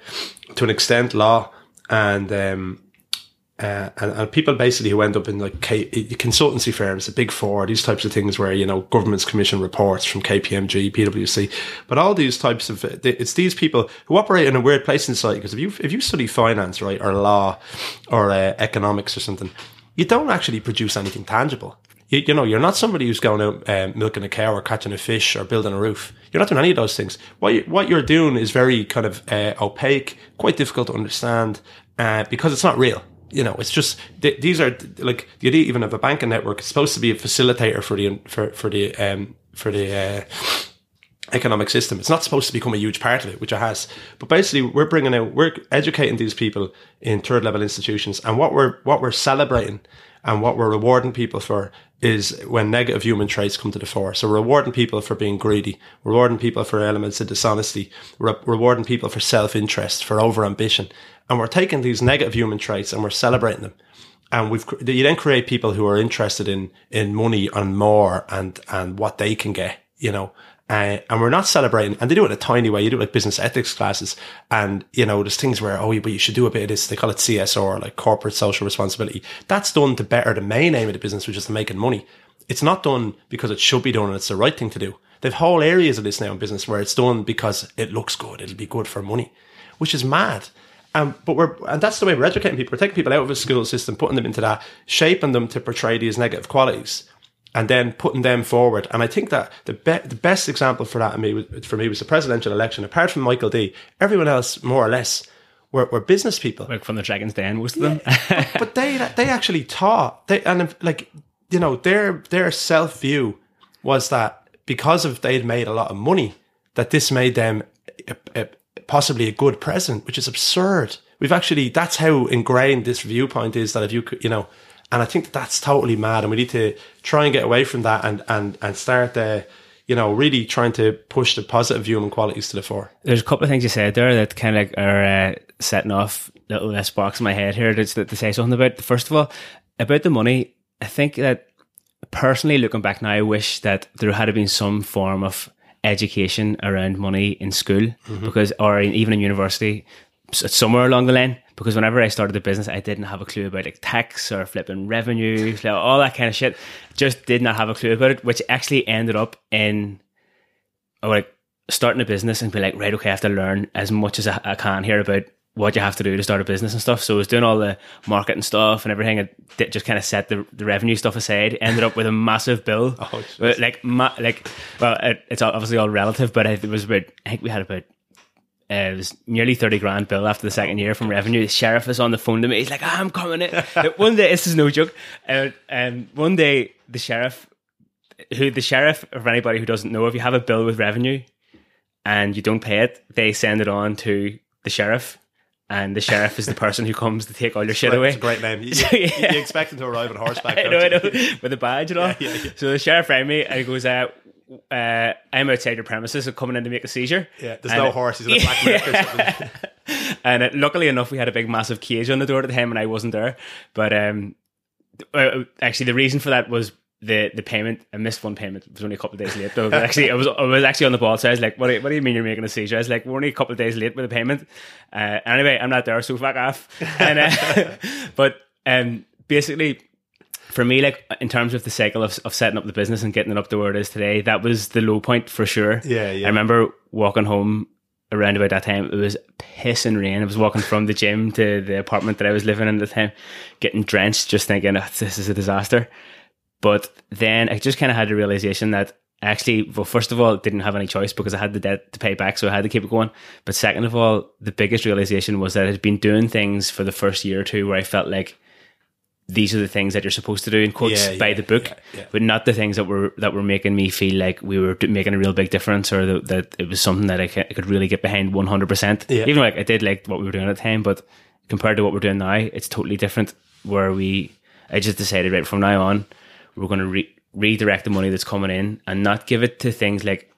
to an extent, law, And, um, uh, and and people basically who end up in like K- consultancy firms, the Big Four, these types of things where, you know, governments commission reports from K P M G, P W C, but all these types of, it's these people who operate in a weird place in society. Because if you, if you study finance, right, or law or uh, economics or something, you don't actually produce anything tangible. You, you know, you're not somebody who's going out um, milking a cow or catching a fish or building a roof. You're not doing any of those things. What, you, what you're doing is very kind of uh, opaque, quite difficult to understand, uh, because it's not real. You know, it's just, th- these are, like, the idea even of a banking network, it's supposed to be a facilitator for the, for, for the, um, for the, uh, economic system. It's not supposed to become a huge part of it, which it has. But basically, we're bringing out, we're educating these people in third level institutions, and what we're, what we're celebrating and what we're rewarding people for is when negative human traits come to the fore. So rewarding people for being greedy, rewarding people for elements of dishonesty, re- rewarding people for self-interest, for over-ambition. And we're taking these negative human traits and we're celebrating them. And we've, you then create people who are interested in, in money and more and, and what they can get, you know. Uh, and we're not celebrating, and they do it in a tiny way. You do it like business ethics classes, and you know, there's things where, oh, but you should do a bit of this. They call it C S R, like corporate social responsibility. That's done to better the main aim of the business, which is making money. It's not done because it should be done and it's the right thing to do. They've whole areas of this now in business where it's done because it looks good. It'll be good for money, which is mad. Um, but we're, and that's the way we're educating people. We're taking people out of the school system, putting them into that, shaping them to portray these negative qualities, and then putting them forward. And I think that the be- the best example for that, I mean, for me, was the presidential election. Apart from Michael D, everyone else, more or less, were, were business people. Like from the Dragon's Den, most of them. Yeah, but, but they they actually taught, they, and like, you know, their their self-view was that because of they'd made a lot of money, that this made them a, a, possibly a good president, which is absurd. We've actually, that's how ingrained this viewpoint is, that if you could, you know, and I think that that's totally mad, and we need to try and get away from that, and and and start, uh, you know, really trying to push the positive human qualities to the fore. There's a couple of things you said there that kind of like are uh, setting off little less box in my head here to, to say something about. First of all, about the money, I think that personally, looking back now, I wish that there had been some form of education around money in school, mm-hmm. because, or in, even in university, somewhere along the line. Because whenever I started the business, I didn't have a clue about like tax or flipping revenue, all that kind of shit. Just did not have a clue about it, which actually ended up in oh, like starting a business and be like, right, okay, I have to learn as much as I, I can here about what you have to do to start a business and stuff. So I was doing all the marketing stuff and everything. I did, just kind of set the, the revenue stuff aside. Ended up with a massive bill, oh, like ma- like well, it, it's obviously all relative, but it was about, I think we had about. Uh, it was nearly thirty grand bill after the second year from revenue. The sheriff is on the phone to me. He's like, I'm coming in. One day, this is no joke. And uh, um, one day, the sheriff, who the sheriff, or anybody who doesn't know, if you have a bill with revenue and you don't pay it, they send it on to the sheriff. And the sheriff is the person who comes to take all your shit away. It's a great name. You, so, yeah. you expect him to arrive on horseback. I know, I know, with a badge and all. Yeah, yeah, yeah. So the sheriff rang me and he goes, uh, Uh, I'm outside your premises, so coming in to make a seizure. Yeah, there's and no it, horse, he's in a black market or something. And it, luckily enough, we had a big massive cage on the door at the time and I wasn't there. But um, actually, the reason for that was the the payment. I missed one payment. It was only a couple of days late, though. But actually, I was I was actually on the ball, so I was like, what do you, what do you mean you're making a seizure? I was like, we're only a couple of days late with the payment. Uh, anyway, I'm not there, so fuck off. And, uh, but um, basically... For me, like in terms of the cycle of, of setting up the business and getting it up to where it is today, that was the low point for sure. Yeah, yeah. I remember walking home around about that time. It was pissing rain. I was walking from the gym to the apartment that I was living in at the time, getting drenched, just thinking, oh, this is a disaster. But then I just kind of had the realization that actually, well, first of all, didn't have any choice because I had the debt to pay back, so I had to keep it going. But second of all, the biggest realization was that I'd been doing things for the first year or two where I felt like these are the things that you're supposed to do, in quotes, yeah, yeah, by the book, yeah, yeah. but not the things that were that were making me feel like we were making a real big difference, or that, that it was something that I could really get behind one hundred percent. Yeah. Even like I did like what we were doing at the time, but compared to what we're doing now, it's totally different, where we, I just decided right from now on, we're going to re- redirect the money that's coming in and not give it to things like,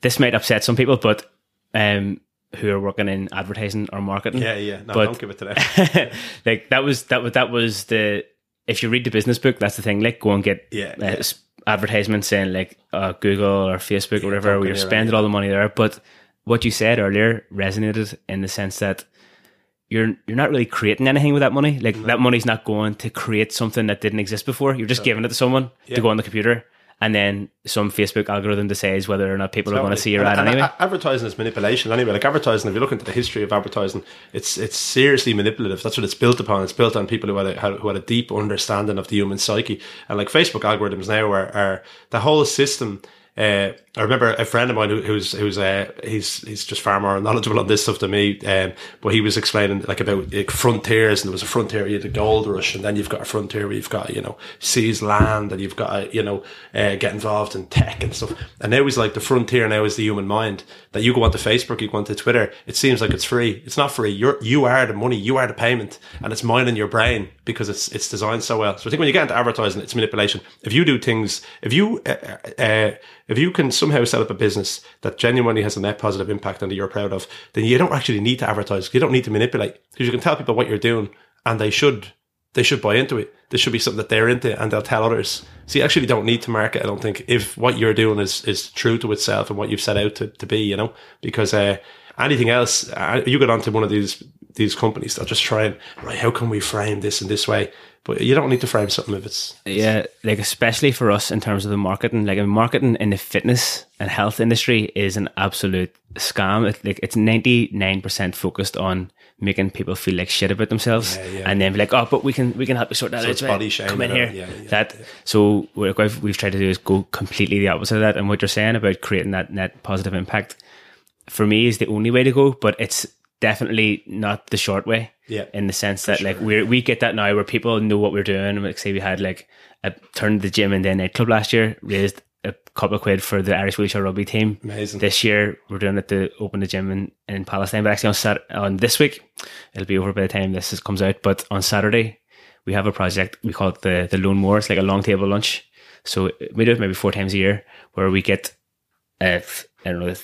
this might upset some people, but um, who are working in advertising or marketing. Yeah, yeah. No, but, don't give it to them. like that was, that was, that was the, if you read the business book, that's the thing, like go and get yeah, uh, yeah. advertisements saying like uh, Google or Facebook yeah, or whatever, where you're spending right, all the money there. But what you said earlier resonated in the sense that you're you're not really creating anything with that money. Like no. that money's not going to create something that didn't exist before. You're just no. giving it to someone yeah. to go on the computer, and then some Facebook algorithm decides whether or not people exactly. are going to see your ad anyway. Advertising is manipulation anyway. Like advertising, if you look into the history of advertising, it's it's seriously manipulative. That's what it's built upon. It's built on people who had a, who had a deep understanding of the human psyche. And like Facebook algorithms now are, are the whole system. Uh, I remember a friend of mine who, who's who's uh, he's he's just far more knowledgeable on this stuff than me. Um, but he was explaining like about like, frontiers, and there was a frontier you had the gold rush, and then you've got a frontier where you've got you know seize land, and you've got you know uh, get involved in tech and stuff. And now he's like the frontier now is the human mind. That you go onto Facebook, you go onto Twitter, it seems like it's free. It's not free. You're you are the money, you are the payment, and it's mining your brain because it's it's designed so well. So I think when you get into advertising, it's manipulation. If you do things, if you uh, uh, if you can somehow set up a business that genuinely has a net positive impact and that you're proud of, then you don't actually need to advertise. You don't need to manipulate, because you can tell people what you're doing and they should they should buy into it. This should be something that they're into and they'll tell others. So you actually don't need to market, I don't think, if what you're doing is, is true to itself and what you've set out to, to be, you know, because uh, anything else, uh, you get onto one of these these companies, they'll just try and, right, how can we frame this in this way? But you don't need to frame something if it's... Yeah, like especially for us in terms of the marketing, like marketing in the fitness and health industry is an absolute scam. It, like it's ninety-nine percent focused on making people feel like shit about themselves, yeah, yeah. and then be like, oh, but we can we can help you sort that so out. It's body shame. Come in here. Yeah, yeah, that, yeah. So what we've, we've tried to do is go completely the opposite of that. And what you're saying about creating that net positive impact, for me, is the only way to go, but it's definitely not the short way. Yeah, in the sense that sure. like we we get that now where people know what we're doing. Like say we had like a turned the gym and then nightclub last year, raised a couple of quid for the Irish wheelchair rugby team. Amazing. This year we're doing it to open the gym in, in Palestine. But actually on Sat on this week, it'll be over by the time this is, comes out. But on Saturday we have a project we call it the the Lone Moor. It's like a long table lunch. So we do it maybe four times a year where we get a I don't know.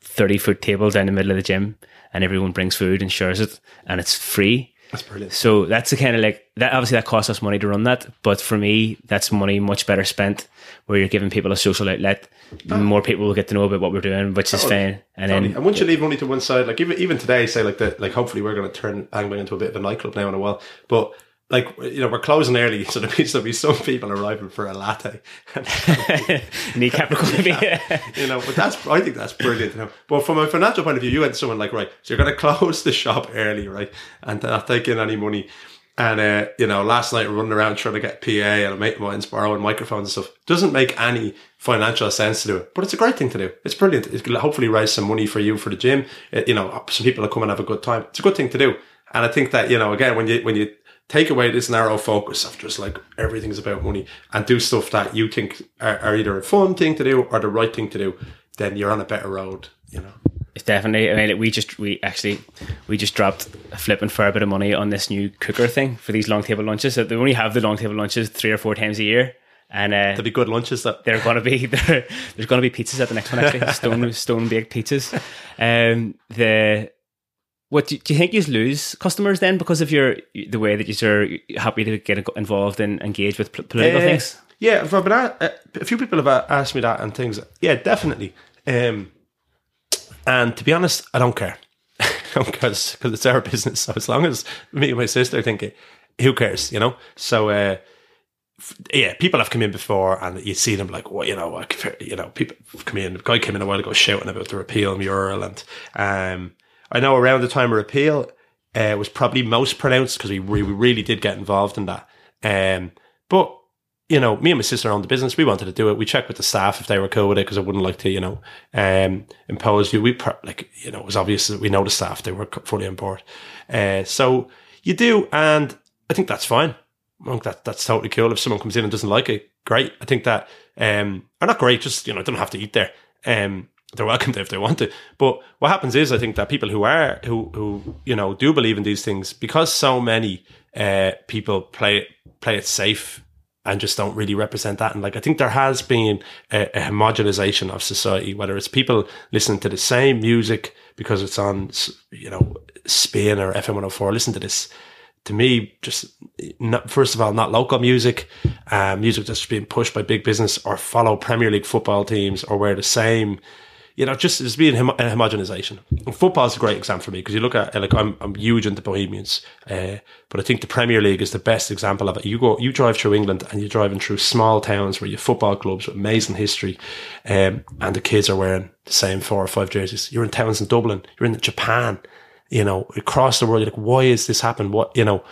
thirty foot table down the middle of the gym, and everyone brings food and shares it, and it's free. That's brilliant. So that's the kind of like that. Obviously, that costs us money to run that, but for me, that's money much better spent where you're giving people a social outlet. Oh. More people will get to know about what we're doing, which is oh, fine. And totally. then, and once you leave money to one side, like even even today, say like that, like hopefully we're going to turn Bang Bang into a bit of a nightclub now in a while, but. Like, you know, we're closing early, so there needs to be some people arriving for a latte. Kneecap coffee. Yeah, you know, but that's, I think that's brilliant. You know? But from a financial point of view, you had someone like, right, so you're going to close the shop early, right? And not take in any money. And, uh, you know, last night running around trying to get P A and a mate of mine's borrowing microphones and stuff. Doesn't make any financial sense to do it, but it's a great thing to do. It's brilliant. It will hopefully raise some money for you, for the gym. It, you know, some people will come and have a good time. It's a good thing to do. And I think that, you know, again, when you, when you, take away this narrow focus of just like everything's about money and do stuff that you think are, are either a fun thing to do or the right thing to do, then you're on a better road, you know. It's definitely, I mean, like we just, we actually, we just dropped a flipping fair bit of money on this new cooker thing for these long table lunches. So they only have the long table lunches three or four times a year. And uh, there'll be good lunches that they're going to be, there's going to be pizzas at the next one actually, stone, stone baked pizzas. Um, the... What do you, do you think you lose customers then because of your the way that you're happy to get involved and engage with political uh, things? Yeah, Robin, I, a few people have asked me that and things. Yeah, definitely. Um, and to be honest, I don't care. I don't care because it's our business. So as long as me and my sister think it, who cares, you know? So, uh, yeah, people have come in before and you see them like, well, you know, like, you know, people come in. A guy came in a while ago shouting about the repeal mural and... um. I know around the time of repeal, uh, was probably most pronounced because we, re- we really did get involved in that. Um, but you know, me and my sister owned the business. We wanted to do it. We checked with the staff if they were cool with it, because I wouldn't like to, you know, um, impose you. We, per- like, you know, it was obvious that we know the staff. They were fully on board. Uh, so you do, and I think that's fine. I think that, that's totally cool. If someone comes in and doesn't like it, great. I think that, um, or not great, just, you know, don't have to eat there. Um, they're welcome to if they want to. But what happens is, I think that people who are, who, who you know, do believe in these things, because so many uh, people play play it safe, and just don't really represent that. And like, I think there has been a, a homogenization of society, whether it's people listening to the same music because it's on, you know, Spin or F M one oh four. Listen to this. To me, just not, first of all, not local music, uh, music that's being pushed by big business, or follow Premier League football teams, or wear the same, you know, just it's being hom- a homogenization. Football is a great example for me, because you look at, like, I'm, I'm huge into Bohemians, uh, but I think the Premier League is the best example of it. You go, you drive through England, and you're driving through small towns where you have football clubs with amazing history, um, and the kids are wearing the same four or five jerseys. You're in towns in Dublin, you're in Japan, you know, across the world. You're like, why is this happening? What, you know,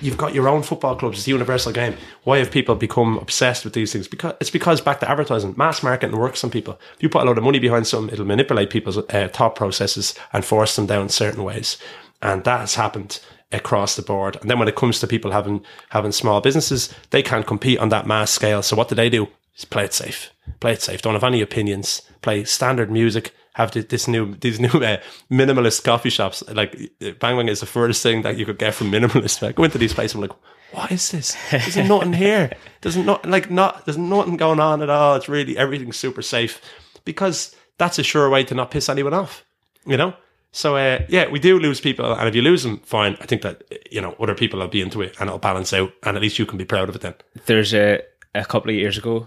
you've got your own football clubs. It's a universal game. Why have people become obsessed with these things? Because it's because back to advertising, mass marketing works on people. If you put a lot of money behind something, it'll manipulate people's uh, thought processes and force them down certain ways. And that has happened across the board. And then when it comes to people having having small businesses, they can't compete on that mass scale. So what do they do? Just play it safe. Play it safe. Don't have any opinions. Play standard music. Have this new, these new uh, minimalist coffee shops. Like, Bang Bang is the furthest thing that you could get from minimalist. I go into these places, I'm like, what is this? There's nothing here. There's not like not. There's nothing going on at all. It's really, everything's super safe, because that's a sure way to not piss anyone off, you know. So uh, yeah, we do lose people, and if you lose them, fine. I think that, you know, other people will be into it, and it'll balance out, and at least you can be proud of it. Then there's a a couple of years ago.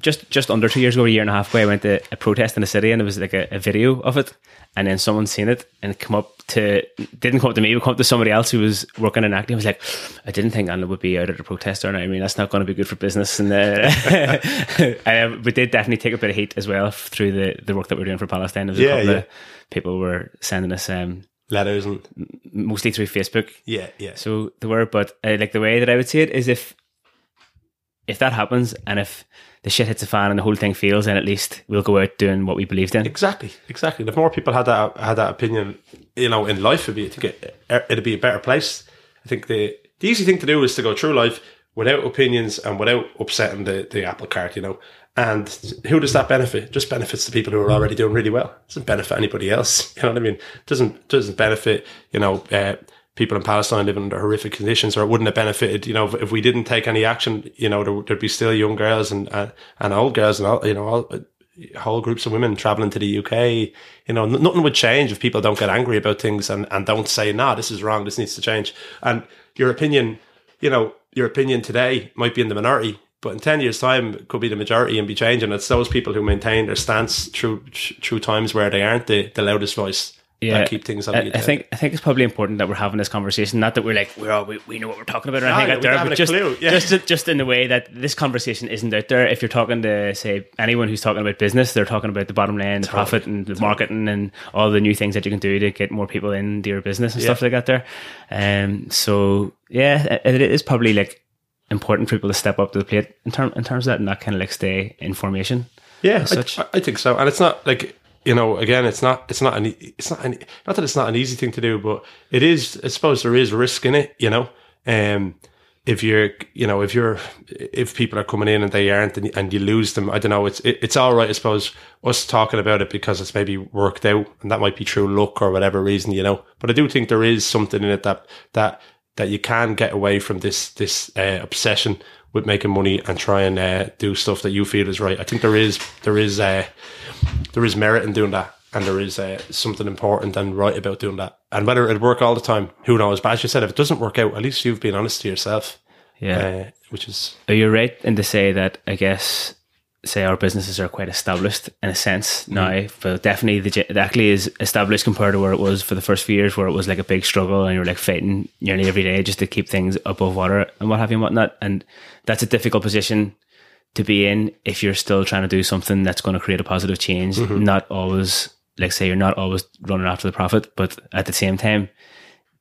Just just under two years ago, a year and a half ago, I went to a protest in the city, and there was like a, a video of it, and then someone seen it and come up to, didn't come up to me, but come up to somebody else who was working in acting. I was like, I didn't think Anna would be out at a protest, or I mean, that's not going to be good for business. And uh, we did definitely take a bit of heat as well through the, the work that we're doing for Palestine. There was yeah, a couple yeah. of people were sending us um, letters, and mostly through Facebook. Yeah, yeah. So they were, but uh, like the way that I would see it is if if that happens, and if the shit hits the fan and the whole thing fails, then at least we'll go out doing what we believed in. Exactly, exactly. If more people had that had that opinion, you know, in life, it'd be, I think it, it'd be a better place. I think the, the easy thing to do is to go through life without opinions and without upsetting the, the apple cart, you know. And who does that benefit? It just benefits the people who are already doing really well. It doesn't benefit anybody else, you know what I mean? It doesn't, doesn't benefit, you know, uh, people in Palestine living under horrific conditions, or it wouldn't have benefited, you know, if, if we didn't take any action, you know, there, there'd be still young girls and uh, and old girls and, all, you know, all, whole groups of women travelling to the U K. You know, n- nothing would change if people don't get angry about things and, and don't say, nah, this is wrong, this needs to change. And your opinion, you know, your opinion today might be in the minority, but in ten years' time, it could be the majority and be changing. It's those people who maintain their stance through, through times where they aren't the, the loudest voice. Yeah, keep things on I, I think I think it's probably important that we're having this conversation. Not that we're like we're all, we we know what we're talking about or anything no, out there, but just, yeah. just just in the way that this conversation isn't out there. If you're talking to, say, anyone who's talking about business, they're talking about the bottom line, the totally. profit, and the totally. marketing, and all the new things that you can do to get more people into your business and yeah. stuff like that. There, um, so yeah, it, it is probably like important for people to step up to the plate in term in terms of that, and not kind of like stay in formation. Yeah, I, I think so, and it's not like. You know, again, it's not, it's not, an, it's not, an, not that it's not an easy thing to do, but it is, I suppose there is risk in it, you know, um, if you're, you know, if you're, if people are coming in and they aren't and, and you lose them, I don't know, it's, it, it's all right, I suppose, us talking about it because it's maybe worked out, and that might be true luck or whatever reason, you know, but I do think there is something in it that, that, that you can get away from this, this, uh, obsession with making money and try and uh, do stuff that you feel is right. I think there is there is uh, there is merit in doing that, and there is uh, something important and right about doing that. And whether it'd work all the time, who knows? But as you said, if it doesn't work out, at least you've been honest to yourself. Yeah, uh, which is. Are you right in to say that? I guess say our businesses are quite established in a sense mm-hmm. now, but definitely the, the ACLAÍ is established compared to where it was for the first few years, where it was like a big struggle and you were like fighting nearly every day just to keep things above water and what have you and whatnot. And that's a difficult position to be in if you're still trying to do something that's going to create a positive change. Mm-hmm. Not always, like say, you're not always running after the profit, but at the same time,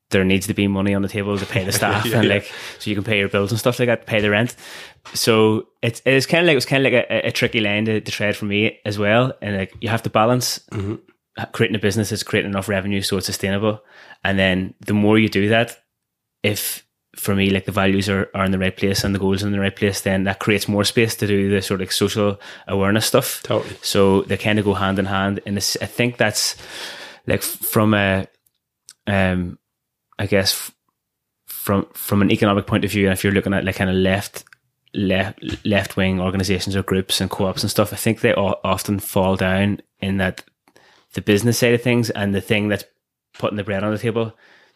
there needs to be money on the table to pay the staff yeah, and yeah. like, so you can pay your bills and stuff like that, pay the rent. So it's, it's kind of like, it was kind of like a, a tricky line to, to tread for me as well. And like, you have to balance mm-hmm. creating a business that's creating enough revenue so it's sustainable. And then the more you do that, if for me, like the values are, are in the right place and the goals are in the right place, then that creates more space to do the sort of like social awareness stuff. Totally. So they kind of go hand in hand. And it's, I think that's like from a, um, I guess f- from from an economic point of view, and if you're looking at like kind of left left left wing organizations or groups and co-ops and stuff, I think they all often fall down in that the business side of things and the thing that's putting the bread on the table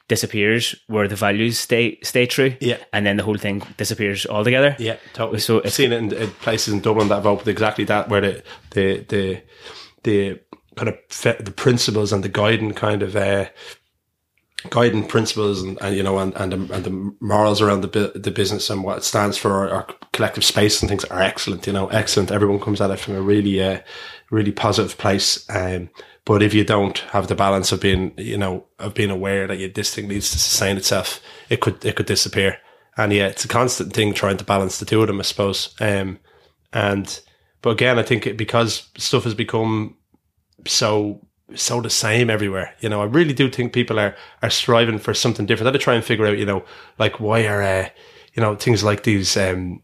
disappears, where the values stay stay true, yeah, and then the whole thing disappears altogether. Yeah, totally. So I've seen it in, in places in Dublin that have opened exactly that, where the the the the kind of the principles and the guiding kind of. Uh, guiding principles and, and you know and and the, and the morals around the bu- the business and what it stands for, our, our collective space and things are excellent, you know excellent everyone comes at it from a really uh, really positive place, um but if you don't have the balance of being you know of being aware that you, this thing needs to sustain itself, it could it could disappear. And yeah, it's a constant thing trying to balance the two of them, I suppose. Um and but again, I think it, because stuff has become so so the same everywhere, you know I really do think people are are striving for something different. I had to try and figure out, you know like why are uh, you know things like these um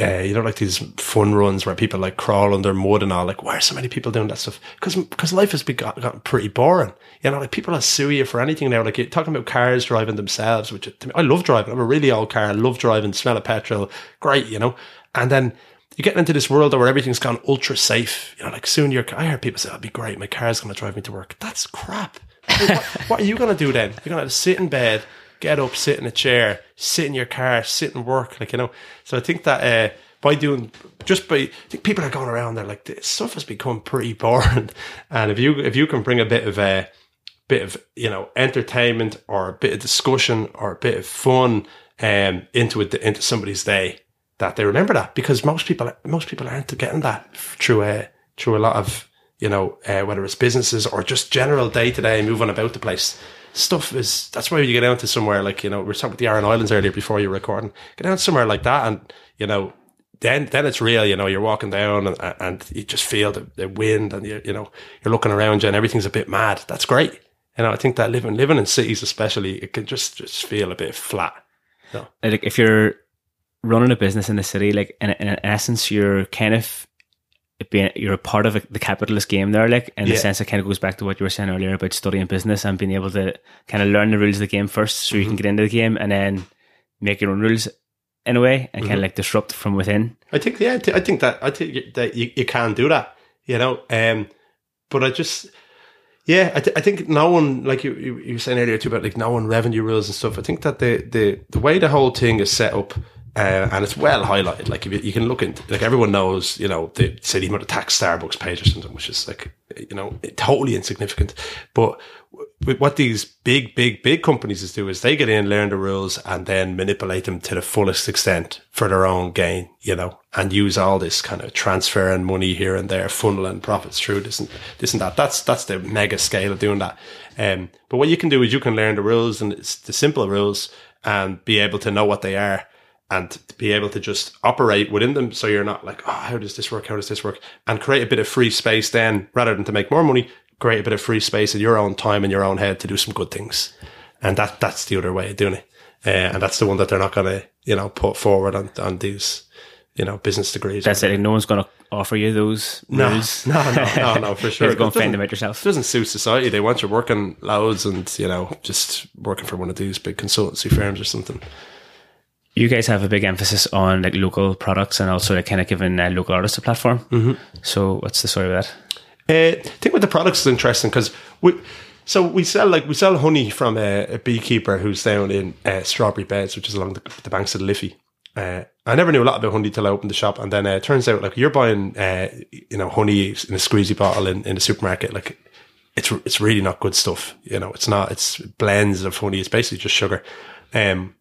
uh, you know like these fun runs where people like crawl under mud and all, like why are so many people doing that stuff? Because because life has begun, gotten pretty boring, you know like people are sue you for anything now. Like you're talking about cars driving themselves, which to me, I love driving. I'm a really old car, I love driving, smell of petrol, great, you know and then you're getting into this world where everything's gone ultra safe. You know, like soon your car, I heard people say, oh, it'd be great, my car's going to drive me to work. That's crap. I mean, what, what are you going to do then? You're going to sit in bed, get up, sit in a chair, sit in your car, sit and work. Like, you know, so I think that uh, by doing, just by, I think people are going around, they're like, this stuff has become pretty boring. And if you, if you can bring a bit of a bit of, you know, entertainment or a bit of discussion or a bit of fun um, into it, into somebody's day, that they remember that, because most people most people aren't getting that through a through a lot of you know uh, whether it's businesses or just general day to day moving about the place. Stuff is that's why you get down to somewhere like you know we were talking about the Aran Islands earlier before you were recording. Get down to somewhere like that, and you know then then it's real. You know you're walking down and and you just feel the, the wind, and you you know you're looking around you and everything's a bit mad. That's great. You know I think that living living in cities especially, it can just just feel a bit flat. You know? Like if you're running a business in the city, like in, in essence, you're kind of being you're a part of the capitalist game there. Like in yeah. the sense, it kind of goes back to what you were saying earlier about studying business and being able to kind of learn the rules of the game first, so mm-hmm. you can get into the game and then make your own rules in a way and mm-hmm. kind of like disrupt from within. I think, yeah, I, th- I think that I think that you, you can do that, you know. Um, but I just. Yeah, I, th- I think no one, like you, you, you were saying earlier too about like no one revenue rules and stuff. I think that the the, the way the whole thing is set up, uh, and it's well highlighted. Like if you, you can look into, like everyone knows, you know, the say the amount of tax Starbucks pays or something, which is like you know totally insignificant. But w- what these big, big, big companies do is they get in, learn the rules, and then manipulate them to the fullest extent for their own gain, you know, and use all this kind of transfer and money here and there, funneling profits through this and this and that. That's that's the mega scale of doing that. Um, but what you can do is you can learn the rules and it's the simple rules and be able to know what they are and be able to just operate within them. So you're not like, oh, how does this work? How does this work? And create a bit of free space then, rather than to make more money, create a bit of free space in your own time and your own head to do some good things. And that that's the other way of doing it. Uh, and that's the one that they're not going to, you know, put forward on, on these, you know, business degrees. That's it. No one's going to offer you those rules. No, no, no, no, no, for sure. You're going to find them out yourself. It doesn't suit society. They want you working loads and, you know, just working for one of these big consultancy firms or something. You guys have a big emphasis on like local products and also like, kind of giving uh, local artists a platform. Mm-hmm. So what's the story with that? Uh, I think with the products is interesting because we so we sell like we sell honey from a, a beekeeper who's down in uh, Strawberry Beds, which is along the, the banks of the Liffey. Uh, I never knew a lot about honey till I opened the shop, and then uh, it turns out like you're buying uh, you know honey in a squeezy bottle in, in the supermarket, like it's it's really not good stuff. You know, it's not it's blends of honey. It's basically just sugar, um,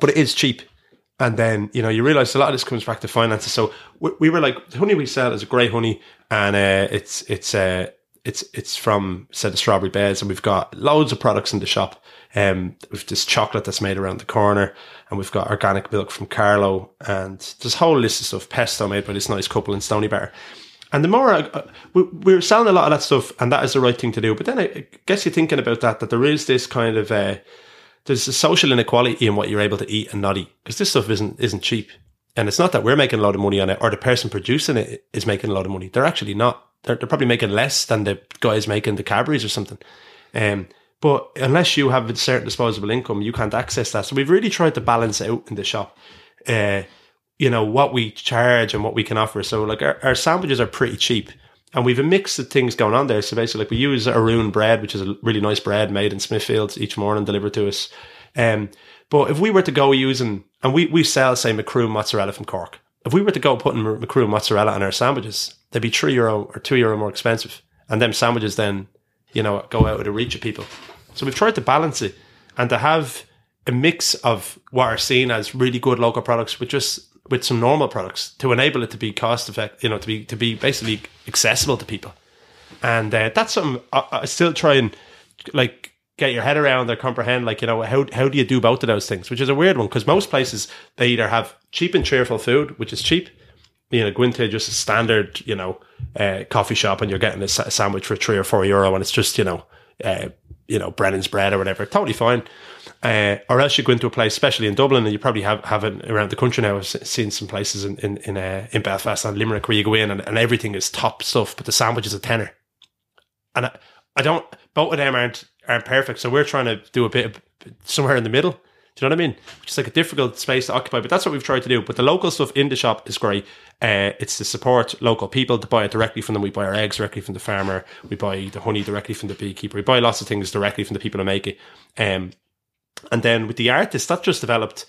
but it is cheap. And then you know you realise a lot of this comes back to finances. So we, we were like, the honey we sell is a grey honey, and uh, it's it's. Uh, it's it's from, said, the Strawberry Beds, and we've got loads of products in the shop. Um, we've this chocolate that's made around the corner, and we've got organic milk from Carlo, and there's a whole list of stuff. Pesto made by this nice couple in Stonybar. And the more, I, we, we're selling a lot of that stuff, and that is the right thing to do. But then it gets you thinking about that, that there is this kind of, uh, there's a social inequality in what you're able to eat and not eat, because this stuff isn't isn't cheap. And it's not that we're making a lot of money on it, or the person producing it is making a lot of money. They're actually not. They're, they're probably making less than the guys making the Cadbury's or something. Um, but unless you have a certain disposable income, you can't access that. So we've really tried to balance out in the shop, uh, you know, what we charge and what we can offer. So like our, our sandwiches are pretty cheap, and we've a mix of things going on there. So basically, like, we use Arun bread, which is a really nice bread made in Smithfield each morning, delivered to us. Um, but if we were to go using, and we, we sell, say, Macroom mozzarella from Cork. If we were to go putting Macroom mozzarella on our sandwiches, they'd be three euro or two euro more expensive. And them sandwiches then, you know, go out of the reach of people. So we've tried to balance it and to have a mix of what are seen as really good local products with just, with some normal products, to enable it to be cost effective, you know, to be, to be basically accessible to people. And uh, that's something I, I still try and, like, get your head around or comprehend, like, you know, how how do you do both of those things? Which is a weird one, because most places, they either have cheap and cheerful food, which is cheap. You know, go into just a standard, you know, uh, coffee shop, and you're getting a sandwich for three or four euro, and it's just, you know, uh, you know, Brennan's bread or whatever. Totally fine. Uh, or else you go into a place, especially in Dublin, and you probably have, have it around the country now. I've seen some places in in in, uh, in Belfast and Limerick where you go in and, and everything is top stuff, but the sandwich is a tenner. And I, I don't, both of them aren't, aren't perfect, so we're trying to do a bit of somewhere in the middle. Do you know what I mean? Which is like a difficult space to occupy, but that's what we've tried to do. But the local stuff in the shop is great. Uh, it's to support local people, to buy it directly from them. We buy our eggs directly from the farmer, we buy the honey directly from the beekeeper, we buy lots of things directly from the people who make it. Um, and then with the artists, that just developed.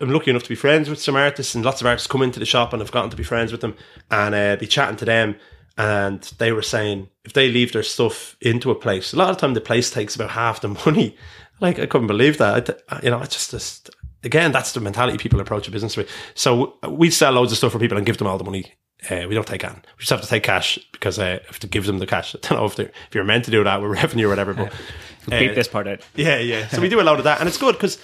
I'm lucky enough to be friends with some artists, and lots of artists come into the shop, and I've gotten to be friends with them and uh, be chatting to them. And they were saying if they leave their stuff into a place, a lot of the time the place takes about half the money. Like, I couldn't believe that. I, you know, it's just, just, again, that's the mentality people approach a business with. So we sell loads of stuff for people and give them all the money. Uh, we don't take on. We just have to take cash, because uh, I have to give them the cash. I don't know if, if you're meant to do that with revenue or whatever. But uh, beat this part out. Yeah, yeah. So we do a lot of that, and it's good because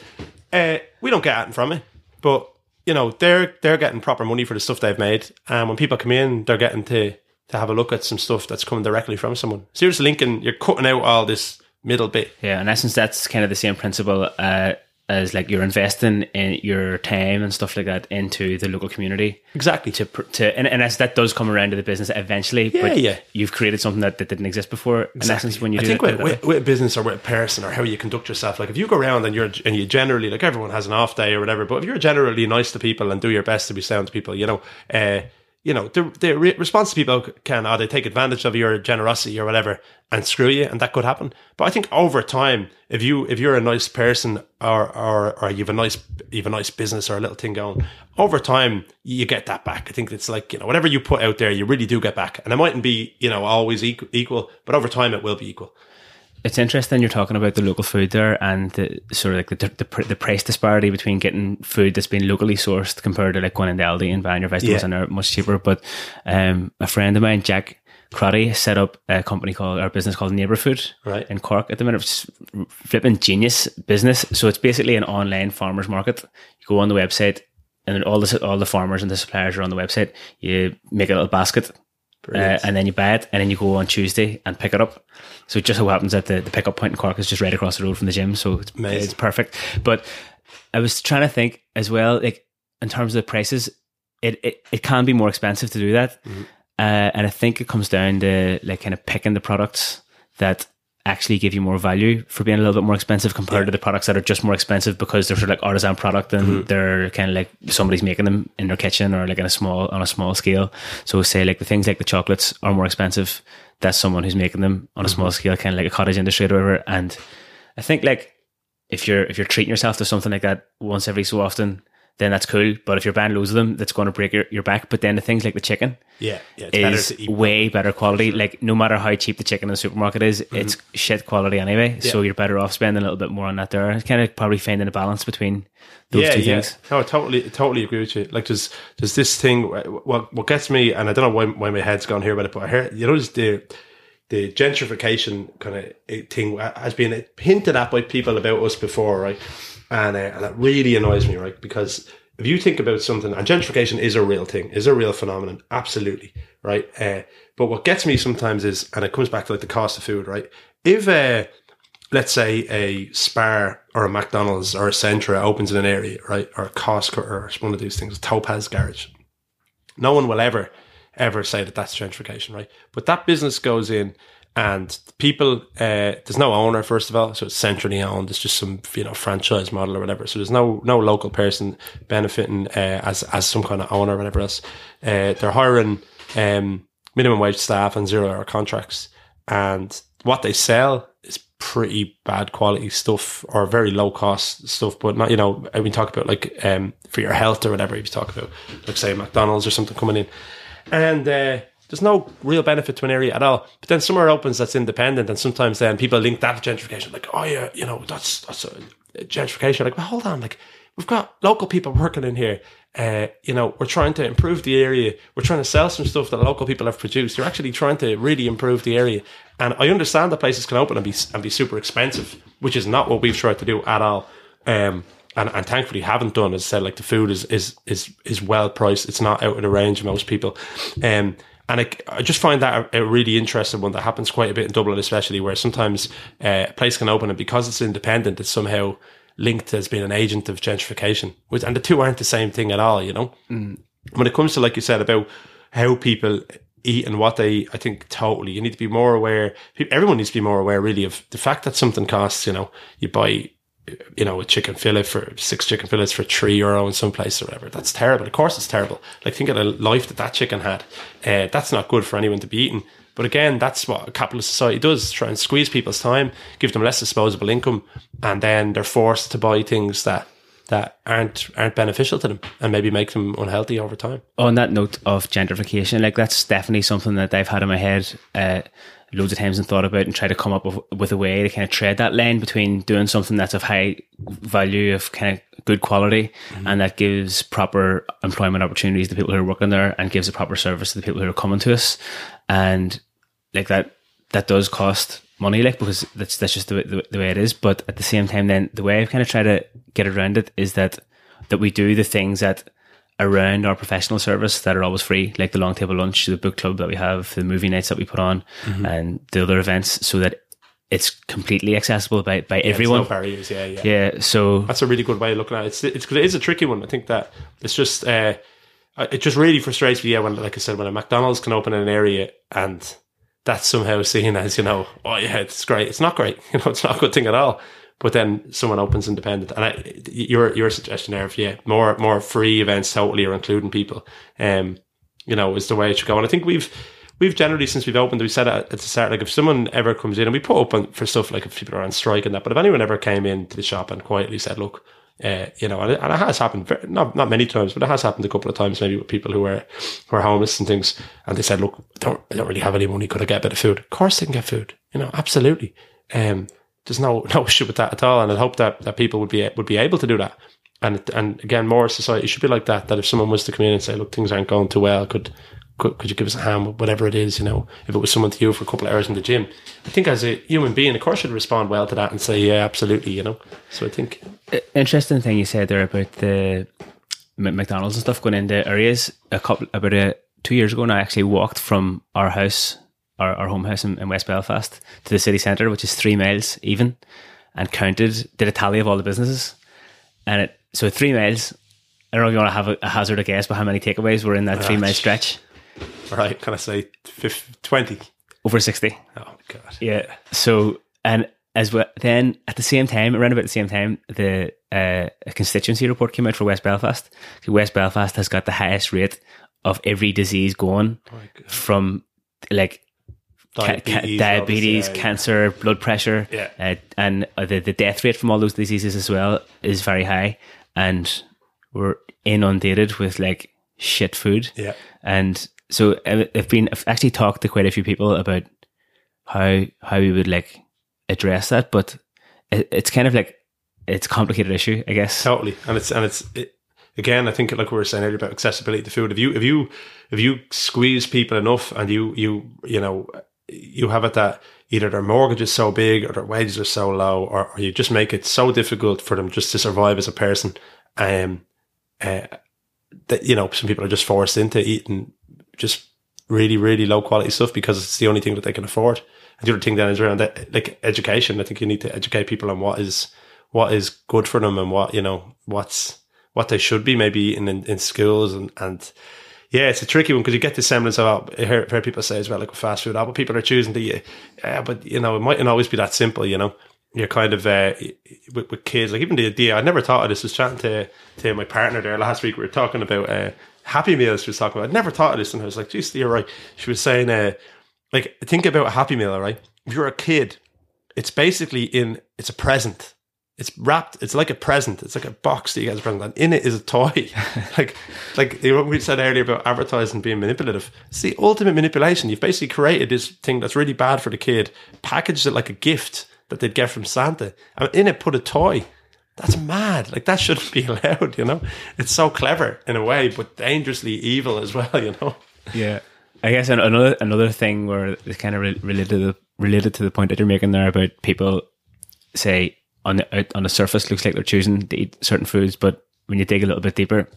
uh, we don't get anything from it. But, you know, they're they're getting proper money for the stuff they've made. And when people come in, they're getting to... to have a look at some stuff that's coming directly from someone. Seriously, Lincoln, you're cutting out all this middle bit. Yeah, in essence, that's kind of the same principle uh, as, like, you're investing in your time and stuff like that into the local community. Exactly. To to in, in essence, that does come around to the business eventually. Yeah, but yeah. You've created something that, that didn't exist before. Exactly. In essence, when you do I think that, with, that, with, with a business or with a person or how you conduct yourself, like, if you go around and you're and you generally, like, everyone has an off day or whatever, but if you're generally nice to people and do your best to be sound to people, you know. Uh, You know, the, the response to people can, or they take advantage of your generosity or whatever and screw you, and that could happen. But I think over time, if you if you're a nice person or or, or you've a nice you've a nice business or a little thing going, over time you get that back. I think it's like, you know, whatever you put out there, you really do get back, and it mightn't be, you know, always equal, but over time it will be equal. It's interesting you're talking about the local food there, and the, sort of like the, the the price disparity between getting food that's been locally sourced compared to, like, going into Aldi and buying your vegetables, yeah, and they're much cheaper. But um, a friend of mine, Jack Crotty, set up a company called, or a business called Neighbourfood, right, in Cork at the minute. It's flipping genius business. So it's basically an online farmers market. You go on the website, and all the all the farmers and the suppliers are on the website. You make a little basket. Uh, and then you buy it, and then you go on Tuesday and pick it up. So it just so happens that the, the pickup point in Cork is just right across the road from the gym, so it's, it's perfect. But I was trying to think as well, like, in terms of the prices, it, it, it can be more expensive to do that. Mm-hmm. Uh, and I think it comes down to, like, kind of picking the products that actually give you more value for being a little bit more expensive compared, yeah, to the products that are just more expensive because they're sort of like artisan product, and mm-hmm, they're kind of like somebody's making them in their kitchen or like in a small on a small scale. So say like the things like the chocolates are more expensive. That's someone who's making them on a mm-hmm small scale, kind of like a cottage industry or whatever. And I think like if you're if you're treating yourself to something like that once every so often, then that's cool. But if you're buying loads of them, that's going to break your, your back. But then the things like the chicken yeah, yeah, it's is better to eat way better quality. Sure. Like no matter how cheap the chicken in the supermarket is, mm-hmm, it's shit quality anyway. Yeah. So you're better off spending a little bit more on that there. It's kind of probably finding a balance between those yeah, two yeah. things. No, I totally, totally agree with you. Like there's, there's this thing, what, what gets me, and I don't know why, why my head's gone here about it, but I heard, you know, the, the gentrification kind of thing has been hinted at by people about us before, right? And, uh, and that really annoys me, right? Because if you think about something, and gentrification is a real thing, is a real phenomenon, absolutely, right? Uh, but what gets me sometimes is, and it comes back to like the cost of food, right? If, uh, let's say, a Spar or a McDonald's or a Centra opens in an area, right? Or a Costco or one of these things, a Topaz Garage, no one will ever... ever say that that's gentrification, right? But that business goes in and people, uh, there's no owner, first of all, so it's centrally owned. It's just some, you know, franchise model or whatever. So there's no no local person benefiting uh, as as some kind of owner or whatever else. Uh, they're hiring um, minimum wage staff and zero-hour contracts. And what they sell is pretty bad quality stuff or very low-cost stuff, but not, you know, I mean, talk about like um, for your health or whatever, if you talk about, like, say, McDonald's or something coming in. And uh, there's no real benefit to an area at all. But then somewhere opens that's independent, and sometimes then people link that to gentrification. Like, oh, yeah, you know, that's that's a, a gentrification. Like, well, hold on. Like, we've got local people working in here. Uh, you know, we're trying to improve the area. We're trying to sell some stuff that local people have produced. You're actually trying to really improve the area. And I understand that places can open and be and be super expensive, which is not what we've tried to do at all. Um And, and thankfully haven't done. As I said, like, the food is is is is well priced. It's not out of the range of most people. Um, and I, I just find that a, a really interesting one that happens quite a bit in Dublin, especially, where sometimes uh, a place can open and because it's independent, it's somehow linked as being an agent of gentrification. Which, and the two aren't the same thing at all, you know? Mm. When it comes to, like you said, about how people eat and what they eat, I think totally. You need to be more aware. Everyone needs to be more aware, really, of the fact that something costs, you know, you buy... you know, a chicken fillet for six chicken fillets for three euro in some place or whatever. That's terrible. Of course it's terrible. Like, think of the life that that chicken had. Uh, that's not good for anyone to be eating. But again, that's what a capitalist society does, try and squeeze people's time, give them less disposable income, and then they're forced to buy things that that aren't aren't beneficial to them and maybe make them unhealthy over time. On that note of gentrification, like, that's definitely something that I've had in my head uh, loads of times and thought about and try to come up with, with a way to kind of tread that line between doing something that's of high value, of kind of good quality, mm-hmm. and that gives proper employment opportunities to people who are working there and gives a proper service to the people who are coming to us. And like that, that does cost money, like, because that's that's just the, the, the way it is. But at the same time, then the way I've kind of tried to get around it is that that we do the things that around our professional service that are always free, like the long table lunch, the book club that we have, the movie nights that we put on, mm-hmm. and the other events, so that it's completely accessible by, by yeah, everyone. No barriers, yeah, yeah, yeah. So that's a really good way of looking at it. It's it's it is a tricky one. I think that it's just uh, it just really frustrates me. Yeah, when, like I said, when a McDonald's can open in an area and that's somehow seen as, you know, oh yeah, it's great. It's not great. You know, it's not a good thing at all. But then someone opens independent, and I, your your suggestion there, if yeah, more more free events, totally, or including people, um, you know, is the way it should go. And I think we've we've generally, since we've opened, we said at the start, like, if someone ever comes in, and we put open for stuff like if people are on strike and that. But if anyone ever came into the shop and quietly said, look, uh, you know, and it, and it has happened, very, not not many times, but it has happened a couple of times, maybe with people who are who are homeless and things, and they said, look, I don't I don't really have any money, could I get a bit of food? Of course they can get food, you know, absolutely. Um, there's no no issue with that at all, and I'd hope that, that people would be would be able to do that. And and again, more society should be like that. That if someone was to come in and say, look, things aren't going too well, could could, could you give us a hand, whatever it is, you know, if it was someone to you for a couple of hours in the gym, I think as a human being, of course, you'd respond well to that and say, yeah, absolutely, you know. So I think interesting thing you said there about the McDonald's and stuff going into areas. A couple about a, two years ago, and I actually walked from our house. Our, our home house in, in West Belfast to the city centre, which is three miles even, and counted, did a tally of all the businesses, and it so three miles. I don't know if you want to have a, a hazard a guess, but how many takeaways were in that oh, three mile stretch? Right, can I say twenty? Over sixty. Oh my god! Yeah. So and as well, then at the same time, around about the same time, the uh, a constituency report came out for West Belfast. So West Belfast has got the highest rate of every disease going oh, from like. Diabetes, Ca- diabetes yeah, cancer, yeah. blood pressure, yeah. uh, and the, the death rate from all those diseases as well is very high, and we're inundated with like shit food. Yeah, and so I've been I've actually talked to quite a few people about how how we would like address that, but it, it's kind of like it's a complicated issue, I guess. Totally, and it's and it's. It- Again, I think like we were saying earlier about accessibility to food. If you if you if you squeeze people enough, and you you you know you have it that either their mortgage is so big or their wages are so low, or, or you just make it so difficult for them just to survive as a person. Um, uh, that, you know, some people are just forced into eating just really, really low quality stuff because it's the only thing that they can afford. And the other thing then is around that, like education. I think you need to educate people on what is, what is good for them and what, you know, what's, what they should be maybe eating in, in schools. And, and yeah, it's a tricky one because you get the semblance of, I hear, hear people say as well, like fast food, oh, but people are choosing to eat. Yeah, but, you know, it mightn't always be that simple, you know. You're kind of, uh, with, with kids, like even the idea, I never thought of this, I was chatting to, to my partner there last week, we were talking about uh, Happy Meals, she was talking about, I never thought of this, and I was like, geez, you're right. She was saying, uh, like, think about a Happy Meal, right? If you're a kid, it's basically in, it's a present. It's wrapped, it's like a present, it's like a box that you get as a present, and in it is a toy. like like you know what we said earlier about advertising being manipulative. It's the ultimate manipulation. You've basically created this thing that's really bad for the kid, packaged it like a gift that they'd get from Santa, and in it put a toy. That's mad. Like, that shouldn't be allowed, you know? It's so clever in a way, but dangerously evil as well, you know? Yeah. I guess another another thing where it's kind of related to the, related to the point that you're making there about people, say, on the, on the surface, looks like they're choosing to eat certain foods, but when you dig a little bit deeper,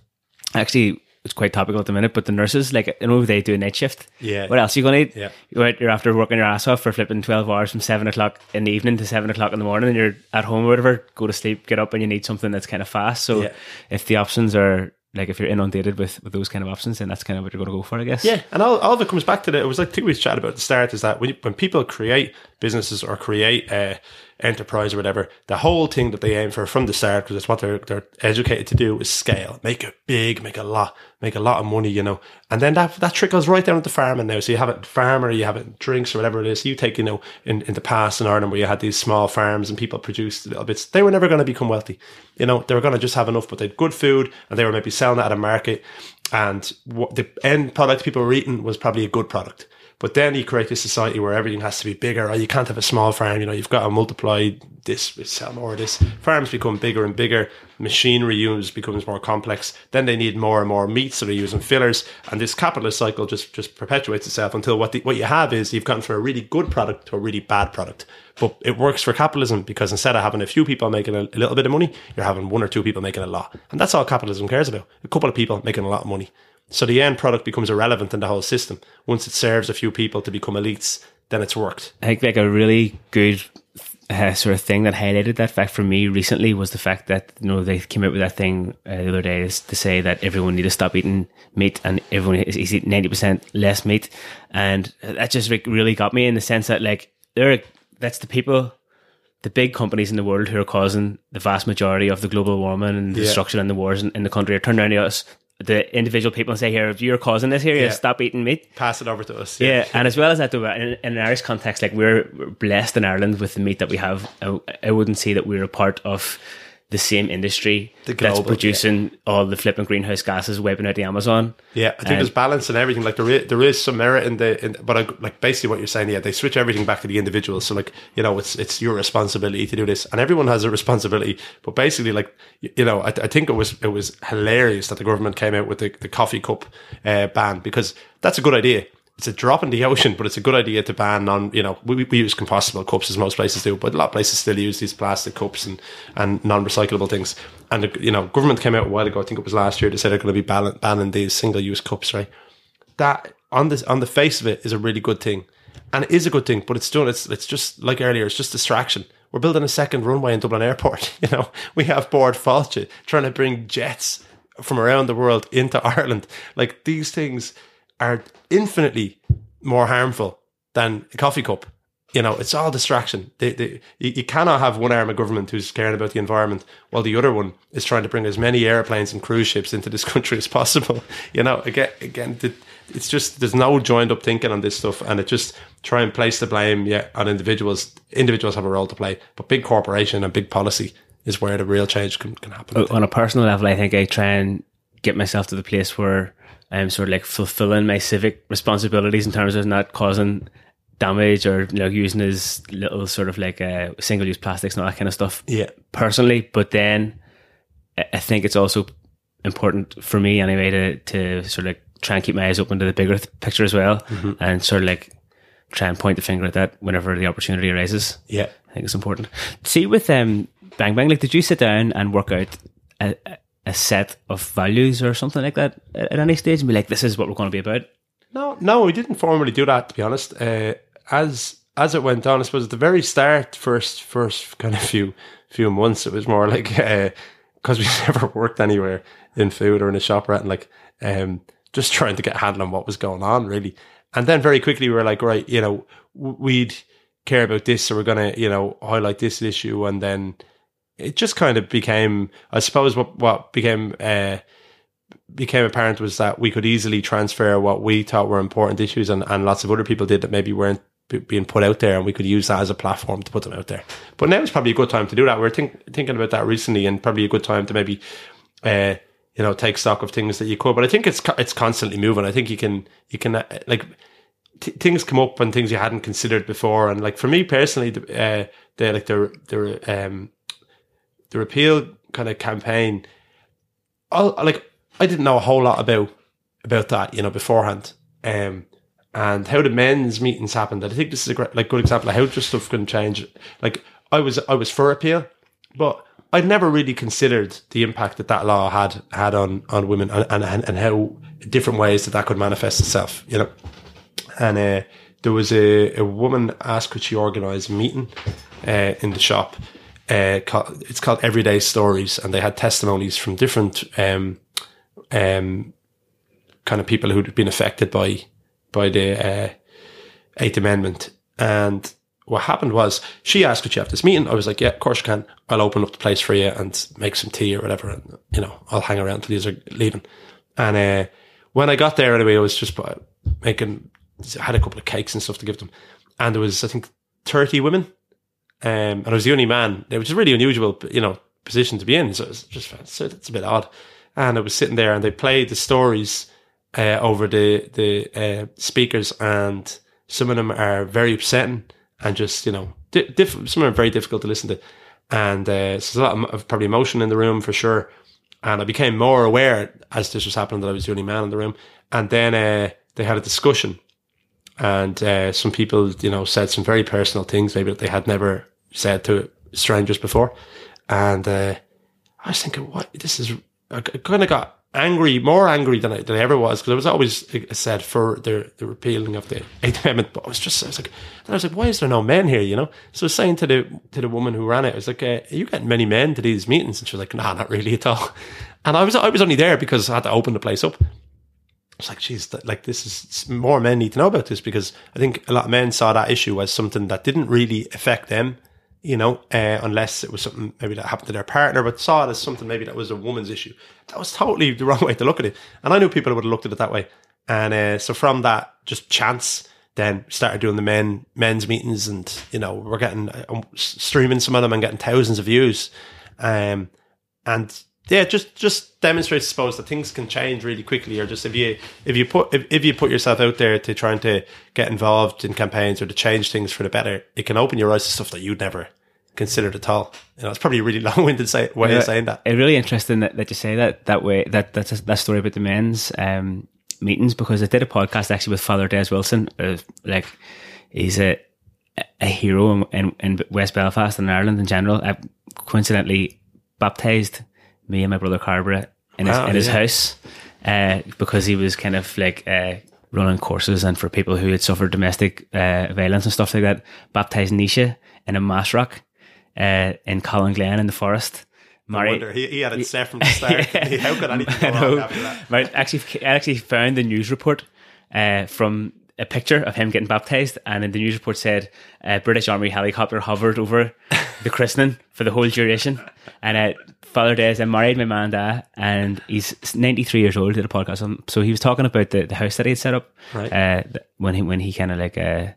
actually, it's quite topical at the minute, but the nurses, like, you know, they do a night shift. Yeah. What else are you going to eat? Yeah. You're out, you're after working your ass off for flipping twelve hours from seven o'clock in the evening to seven o'clock in the morning, and you're at home or whatever, go to sleep, get up, and you need something that's kind of fast. So yeah. If the options are, like, if you're inundated with, with those kind of options, then that's kind of what you're going to go for, I guess. Yeah. And all, all of it comes back to that. It was like, I think we chatted about at the start, is that when, you, when people create businesses or create uh, enterprise or whatever, the whole thing that they aim for from the start, because it's what they're they're educated to do, is scale. Make it big, make a lot, make a lot of money, you know. And then that that trickles right down to farming now. So you have it in farmer, you have it in drinks or whatever it is. You take, you know, in, in the past in Ireland where you had these small farms and people produced little bits, they were never going to become wealthy. You know, they were going to just have enough, but they had good food and they were maybe selling that at a market. And what the end product people were eating was probably a good product. But then you create this society where everything has to be bigger, or you can't have a small farm, you know, you've got to multiply this, sell more of this. Farms become bigger and bigger, machinery use becomes more complex, then they need more and more meat, so they're using fillers, and this capitalist cycle just, just perpetuates itself until what the, what you have is you've gone from a really good product to a really bad product. But it works for capitalism because instead of having a few people making a, a little bit of money, you're having one or two people making a lot. And that's all capitalism cares about, a couple of people making a lot of money. So the end product becomes irrelevant in the whole system. Once it serves a few people to become elites, then it's worked. I think like a really good uh, sort of thing that highlighted that fact for me recently was the fact that, you know, they came out with that thing uh, the other day is to say that everyone needs to stop eating meat and everyone is eating ninety percent less meat. And that just like, really got me in the sense that like, they're, that's the people... the big companies in the world who are causing the vast majority of the global warming and the yeah. destruction and the wars in, in the country are turned around to us, the individual people, and say, here, if you're causing this here, yeah. you stop eating meat. Pass it over to us. Yeah, yeah. And as well as that, though, in, in an Irish context, like we're, we're blessed in Ireland with the meat that we have. I, I wouldn't say that we're a part of the same industry the global, that's producing yeah. all the flipping greenhouse gases, wiping out the Amazon. Yeah, I think and, there's balance in everything. Like there is, there is some merit in the, in, but I, like basically what you're saying, yeah, they switch everything back to the individual. So like, you know, it's it's your responsibility to do this, and everyone has a responsibility. But basically, like you know, I, I think it was it was hilarious that the government came out with the, the coffee cup uh, ban, because that's a good idea. It's a drop in the ocean, but it's a good idea to ban on, you know, we, we use compostable cups as most places do, but a lot of places still use these plastic cups and, and non-recyclable things. And, the, you know, government came out a while ago, I think it was last year, they said they're going to be ban- banning these single-use cups, right? That, on this, on the face of it, is a really good thing. And it is a good thing, but it's doing, it's, it's just, like earlier, it's just distraction. We're building a second runway in Dublin Airport, you know. We have Board Falcha trying to bring jets from around the world into Ireland. Like, these things... are infinitely more harmful than a coffee cup. You know, it's all distraction. They, they, you cannot have one arm of government who's caring about the environment while the other one is trying to bring as many airplanes and cruise ships into this country as possible. You know, again, again, it's just, there's no joined up thinking on this stuff, and it just try and place the blame yeah, on individuals. Individuals have a role to play, but big corporation and big policy is where the real change can, can happen. On a personal level, I think I try and get myself to the place where I'm sort of like fulfilling my civic responsibilities in terms of not causing damage or, you know, using his little sort of like uh, single-use plastics and all that kind of stuff. Yeah, personally. But then I think it's also important for me anyway to, to sort of like try and keep my eyes open to the bigger th- picture as well, mm-hmm. and sort of like try and point the finger at that whenever the opportunity arises. Yeah. I think it's important. See, with um, Bang Bang, like, did you sit down and work out a, a set of values or something like that at any stage and be like, this is what we're going to be about? No, no, we didn't formally do that, to be honest. Uh, as as it went on, I suppose at the very start, first first kind of few few months, it was more like, because uh, we never worked anywhere in food or in a shop or anything, like, um, just trying to get a handle on what was going on, really. And then very quickly we were like, right, you know, we'd care about this, so we're going to, you know, highlight this issue. And then it just kind of became, I suppose what, what became uh, became apparent was that we could easily transfer what we thought were important issues, and, and lots of other people did that maybe weren't b- being put out there, and we could use that as a platform to put them out there. But now is probably a good time to do that. We were think, thinking about that recently, and probably a good time to maybe... Uh, you know, take stock of things that you could. But I think it's it's constantly moving. I think you can, you can uh, like, t- things come up and things you hadn't considered before. And, like, for me personally, the, uh, the like, the, the, um, the repeal kind of campaign, I'll, like, I didn't know a whole lot about about that, you know, beforehand. Um, and how the men's meetings happened. I think this is a great, like, good example of how just stuff can change. Like, I was I was for repeal, but... I'd never really considered the impact that that law had had on, on women and, and and how different ways that that could manifest itself, you know. And uh, there was a, a woman asked could she organise a meeting uh, in the shop. Uh, called, it's called Everyday Stories, and they had testimonies from different um, um, kind of people who'd been affected by by the uh, Eighth Amendment. And what happened was, she asked, could you have this meeting? I was like, yeah, of course you can. I'll open up the place for you and make some tea or whatever. And, you know, I'll hang around till these are leaving. And uh, when I got there anyway, I was just making, had a couple of cakes and stuff to give them. And there was, I think, thirty women. Um, and I was the only man, which is really unusual, you know, position to be in. So it was just, so that's a bit odd. And I was sitting there and they played the stories uh, over the, the uh, speakers. And some of them are very upsetting. And just, you know, diff- some are very difficult to listen to. And uh, so there's a lot of probably emotion in the room for sure. And I became more aware as this was happening that I was the only man in the room. And then uh, they had a discussion. And uh, some people, you know, said some very personal things maybe that they had never said to strangers before. And uh, I was thinking, what? This is... I kind of got angry, more angry than I, than I ever was, because I was always, like I said, for the, the repealing of the Eighth Amendment. But I was just, I was like, and I was like, why is there no men here? You know. So I was saying to the to the woman who ran it, I was like, uh, are you getting many men to these meetings? And she was like, nah, not really at all. And I was I was only there because I had to open the place up. I was like, geez, like this is more men need to know about this, because I think a lot of men saw that issue as something that didn't really affect them, you know, uh, unless it was something maybe that happened to their partner, but saw it as something maybe that was a woman's issue. That was totally the wrong way to look at it. And I knew people would have looked at it that way. And uh, so from that just chance, then started doing the men men's meetings, and, you know, we're getting, uh, streaming some of them and getting thousands of views. Um, and yeah, just, just demonstrates, I suppose, that things can change really quickly, or just if you, if you put, if, if you put yourself out there to trying to get involved in campaigns or to change things for the better, it can open your eyes to stuff that you'd never considered at all. You know, it's probably a really long-winded say, way yeah, of saying that. It's really interesting that, that you say that that way. That that's a, that story about the men's um, meetings, because I did a podcast actually with Father Des Wilson. Uh, like, he's a a hero in, in West Belfast and Ireland in general. I coincidentally baptised me and my brother Cabra in his, wow, in his yeah. house uh, because he was kind of like. Uh, running courses and for people who had suffered domestic uh, violence and stuff like that, baptised Nisha in a mass rock uh, in Colin Glen in the forest. Mary, no wonder. He, he had it set from the start. Yeah. How could anything go wrong after that? Right. Actually, I actually found the news report uh, from a picture of him getting baptised, and in the news report said a British Army helicopter hovered over the christening for the whole duration. And uh, Father Des, I married my man Da, and he's ninety-three years old, did a podcast on him. So he was talking about the, the house that he had set up, right. uh, when he when he kind of like, uh,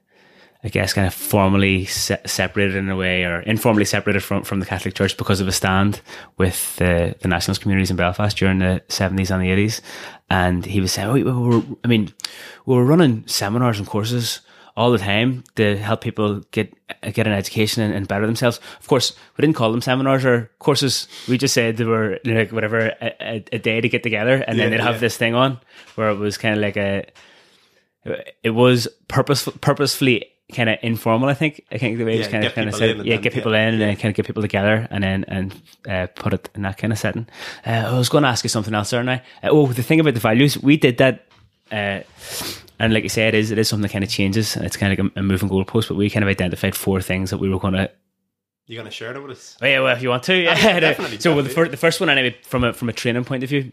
I guess, kind of formally se- separated in a way, or informally separated from, from the Catholic Church because of a stand with the, the nationalist communities in Belfast during the seventies and the eighties. And he was saying, oh, we were, I mean, we were running seminars and courses all the time to help people get get an education and, and better themselves. Of course, we didn't call them seminars or courses. We just said they were, you know, like whatever, a, a, a day to get together, and yeah, then they'd have yeah. this thing on where it was kind of like a, it was purposeful, purposefully kind of informal. I think I think the way yeah, it was kind of kind of said, yeah, get people in and then kind of get people together and then and uh, put it in that kind of setting. Uh, I was going to ask you something else, aren't I? Uh, oh, the thing about the values, we did that. Uh, and like you say, it is it is something that kind of changes. It's kind of like a, a moving goalpost, but we kind of identified four things that we were going to. You're going to share it with us? Oh, yeah, well, if you want to, yeah. I mean, definitely. So well, the, fir- the first one, anyway, from a from a training point of view,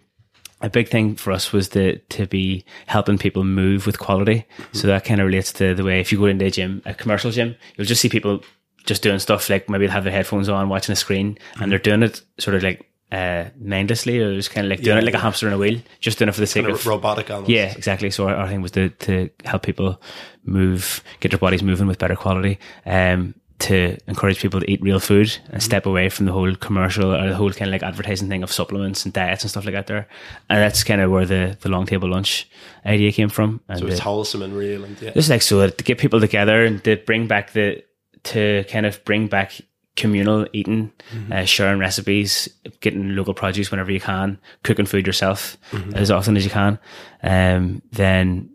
a big thing for us was the, to be helping people move with quality. Mm-hmm. So that kind of relates to the way if you go into a gym, a commercial gym, you'll just see people just doing stuff like maybe they'll have their headphones on, watching a screen, mm-hmm. and they're doing it sort of like uh, mindlessly, or just kind of like doing yeah, it like yeah. a hamster in a wheel, just doing it for the it's sake kind of, of robotic almost. Yeah, exactly. So our, our thing was to, to help people move, get their bodies moving with better quality. Um, to encourage people to eat real food and mm-hmm. step away from the whole commercial or the whole kind of like advertising thing of supplements and diets and stuff like that there. And that's kind of where the, the long table lunch idea came from. And so it's the, wholesome and real. And yeah. It's like, so to get people together and to bring back the, to kind of bring back communal eating, mm-hmm. uh, sharing recipes, getting local produce whenever you can, cooking food yourself mm-hmm. as often as you can. Um, then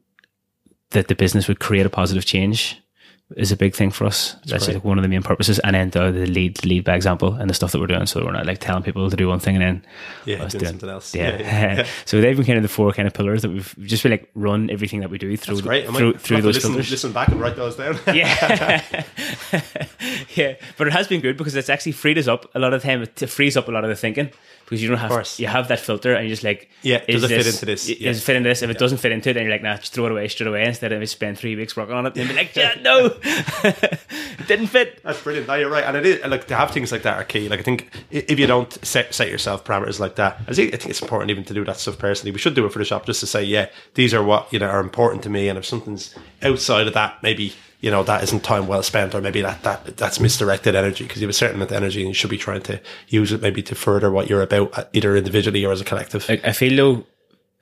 that the business would create a positive change is a big thing for us. That's, That's like one of the main purposes, and then the lead lead by example and the stuff that we're doing, so we're not like telling people to do one thing and then yeah doing, doing something else. Yeah, yeah, yeah. So they've been kind of the four kind of pillars that we've just been like run everything that we do through. That's great. I through, through those listen, pillars. Listen back and write those down. Yeah, yeah. But it has been good because it's actually freed us up a lot of the time. It frees up a lot of the thinking because you don't have you have that filter and you're just like yeah does it this, fit into this? Yeah. Does it fit into this? If yeah. it doesn't fit into it, then you're like nah, just throw it away straight away instead of spend three weeks working on it. Then be like yeah no. It didn't fit. That's brilliant. No, you're right, and it is like to have things like that are key. Like I think if you don't set, set yourself parameters like that, I think it's important even to do that stuff personally. We should do it for the shop just to say, yeah, these are what you know are important to me, and if something's outside of that, maybe you know that isn't time well spent, or maybe that that that's misdirected energy because you have a certain amount of energy and you should be trying to use it maybe to further what you're about, either individually or as a collective. I, I feel though,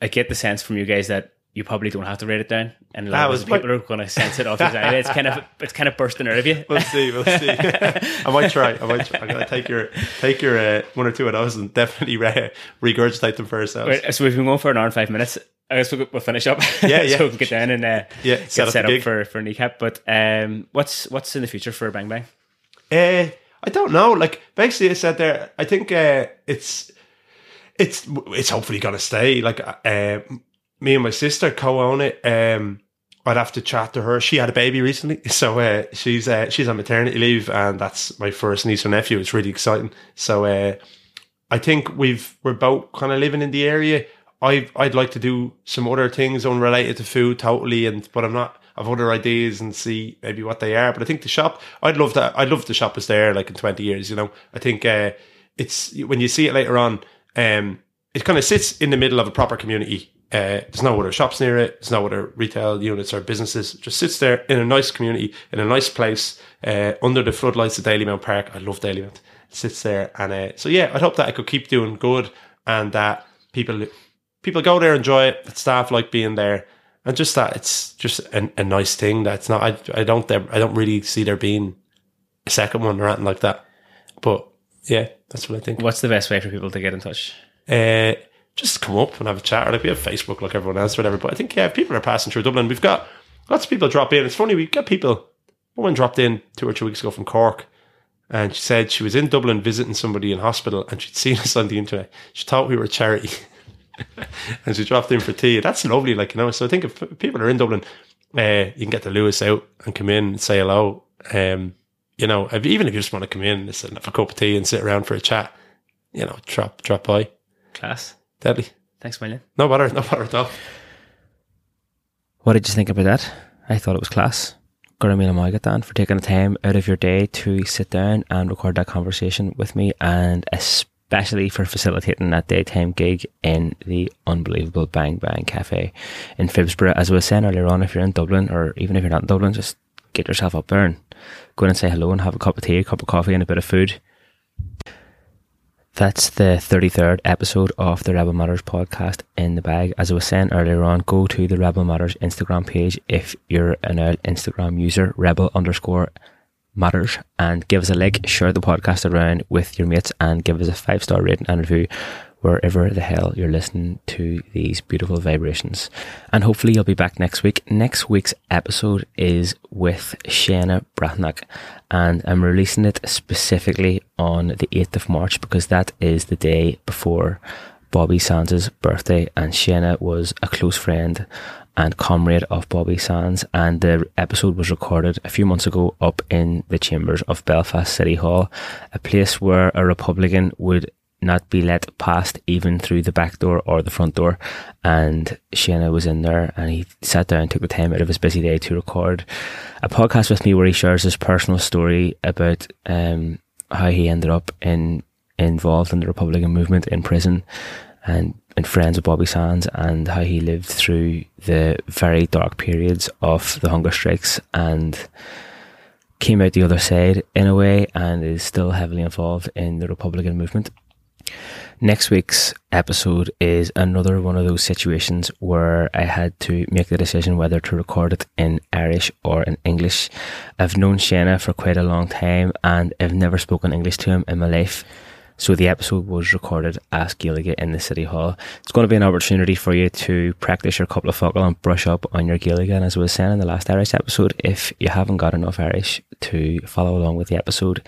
I get the sense from you guys that you probably don't have to write it down, and a lot of people are going to sense it off his eye. It's kind of it's kind of bursting out of you. We'll see, we'll see. I might try. I might try. I'm going to take your take your uh, one or two of those and definitely re- regurgitate them for ourselves. Wait, so we've been going for an hour and five minutes. I guess we'll, we'll finish up. Yeah, yeah. So we can get down and uh, yeah, get set up, set up for for Kneecap. But um, what's what's in the future for Bang Bang? Uh, I don't know. Like basically, I said there. I think uh, it's it's it's hopefully going to stay. Like. Uh, Me and my sister co-own it. Um, I'd have to chat to her. She had a baby recently, so uh, she's uh, she's on maternity leave, and that's my first niece or nephew. It's really exciting. So uh, I think we've we're both kind of living in the area. I I'd like to do some other things unrelated to food, totally, and but I'm not. I've other ideas and see maybe what they are. But I think the shop. I'd love that. I'd love the shop is there like in twenty years. You know, I think uh, it's when you see it later on. Um, it kind of sits in the middle of a proper community. Uh, there's no other shops near it. There's no other retail units or businesses. It just sits there in a nice community, in a nice place, uh, under the floodlights of Dalymount Park. I love Dalymount. It sits there, and uh, so yeah, I'd hope that I could keep doing good, and that people people go there, enjoy it. That staff like being there, and just that it's just a, a nice thing. That's not. I I don't I don't really see there being a second one or anything like that. But yeah, that's what I think. What's the best way for people to get in touch? Uh, Just come up and have a chat. Or like we have Facebook, like everyone else, whatever. But I think yeah, if people are passing through Dublin. We've got lots of people drop in. It's funny, we got people. One dropped in two or three weeks ago from Cork, and she said she was in Dublin visiting somebody in hospital, and she'd seen us on the internet. She thought we were a charity, and she dropped in for tea. That's lovely, like you know. So I think if people are in Dublin, uh, you can get the Lewis out and come in and say hello. Um, you know, if, even if you just want to come in and sit and have a cup of tea and sit around for a chat, you know, drop drop by. Class. Deadly. Thanks, William. No bother, no bother at all. What did you think about that? I thought it was class. Goramila Moigat, Dan, for taking the time out of your day to sit down and record that conversation with me, and especially for facilitating that daytime gig in the unbelievable Bang Bang Cafe in Phibsborough. As I was saying earlier on, if you're in Dublin, or even if you're not in Dublin, just get yourself up there and go in and say hello and have a cup of tea, a cup of coffee and a bit of food. That's the thirty-third episode of the Rebel Matters podcast in the bag. As I was saying earlier on, go to the Rebel Matters Instagram page if you're an Instagram user, rebel underscore matters, and give us a like, share the podcast around with your mates, and give us a five-star rating and review wherever the hell you're listening to these beautiful vibrations. And hopefully you'll be back next week. Next week's episode is with Shana Brathnack, and I'm releasing it specifically on the eighth of March because that is the day before Bobby Sands' birthday, and Shana was a close friend and comrade of Bobby Sands, and the episode was recorded a few months ago up in the chambers of Belfast City Hall, a place where a Republican would not be let past even through the back door or the front door. And Shana was in there, and he sat down, took the time out of his busy day to record a podcast with me where he shares his personal story about um, how he ended up in involved in the Republican movement in prison and, and friends with Bobby Sands, and how he lived through the very dark periods of the hunger strikes and came out the other side in a way, and is still heavily involved in the Republican movement. Next week's episode is another one of those situations where I had to make the decision whether to record it in Irish or in English. I've known Shana for quite a long time, and I've never spoken English to him in my life. So the episode was recorded as Gaeilge in the City Hall. It's going to be an opportunity for you to practice your couple of focal and brush up on your Gaeilge. And as I was saying in the last Irish episode, if you haven't got enough Irish to follow along with the episode,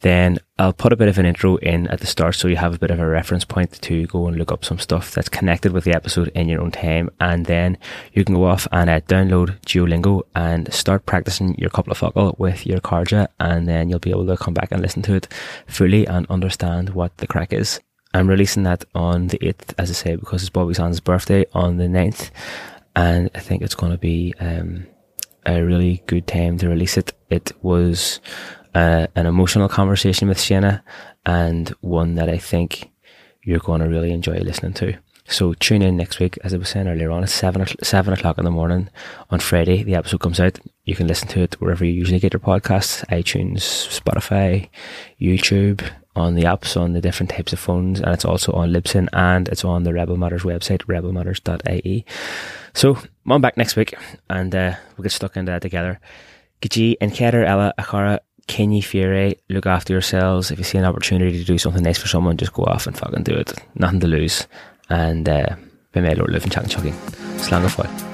then I'll put a bit of an intro in at the start so you have a bit of a reference point to go and look up some stuff that's connected with the episode in your own time. And then you can go off and uh, download Duolingo and start practicing your couple of focal with your Carja, and then you'll be able to come back and listen to it fully and understand what the crack is. I'm releasing that on the eighth, as I say, because it's Bobby Sands' birthday on the ninth, and I think it's going to be um, a really good time to release it. It was uh, an emotional conversation with Shana, and one that I think you're going to really enjoy listening to. So tune in next week. As I was saying earlier on, it's seven, seven o'clock in the morning on Friday. The episode comes out. You can listen to it wherever you usually get your podcasts, iTunes, Spotify, YouTube, on the apps, on the different types of phones, and it's also on Libsyn, and it's on the Rebel Matters website, rebel matters dot I E. So I'm back next week, and uh, we'll get stuck into that together. Gaji and Keter Ella Akara, Kenny Fiore, look after yourselves. If you see an opportunity to do something nice for someone, just go off and fucking do it. Nothing to lose. And uh, be my Lord, live and chat and chugging. Slán go fóill.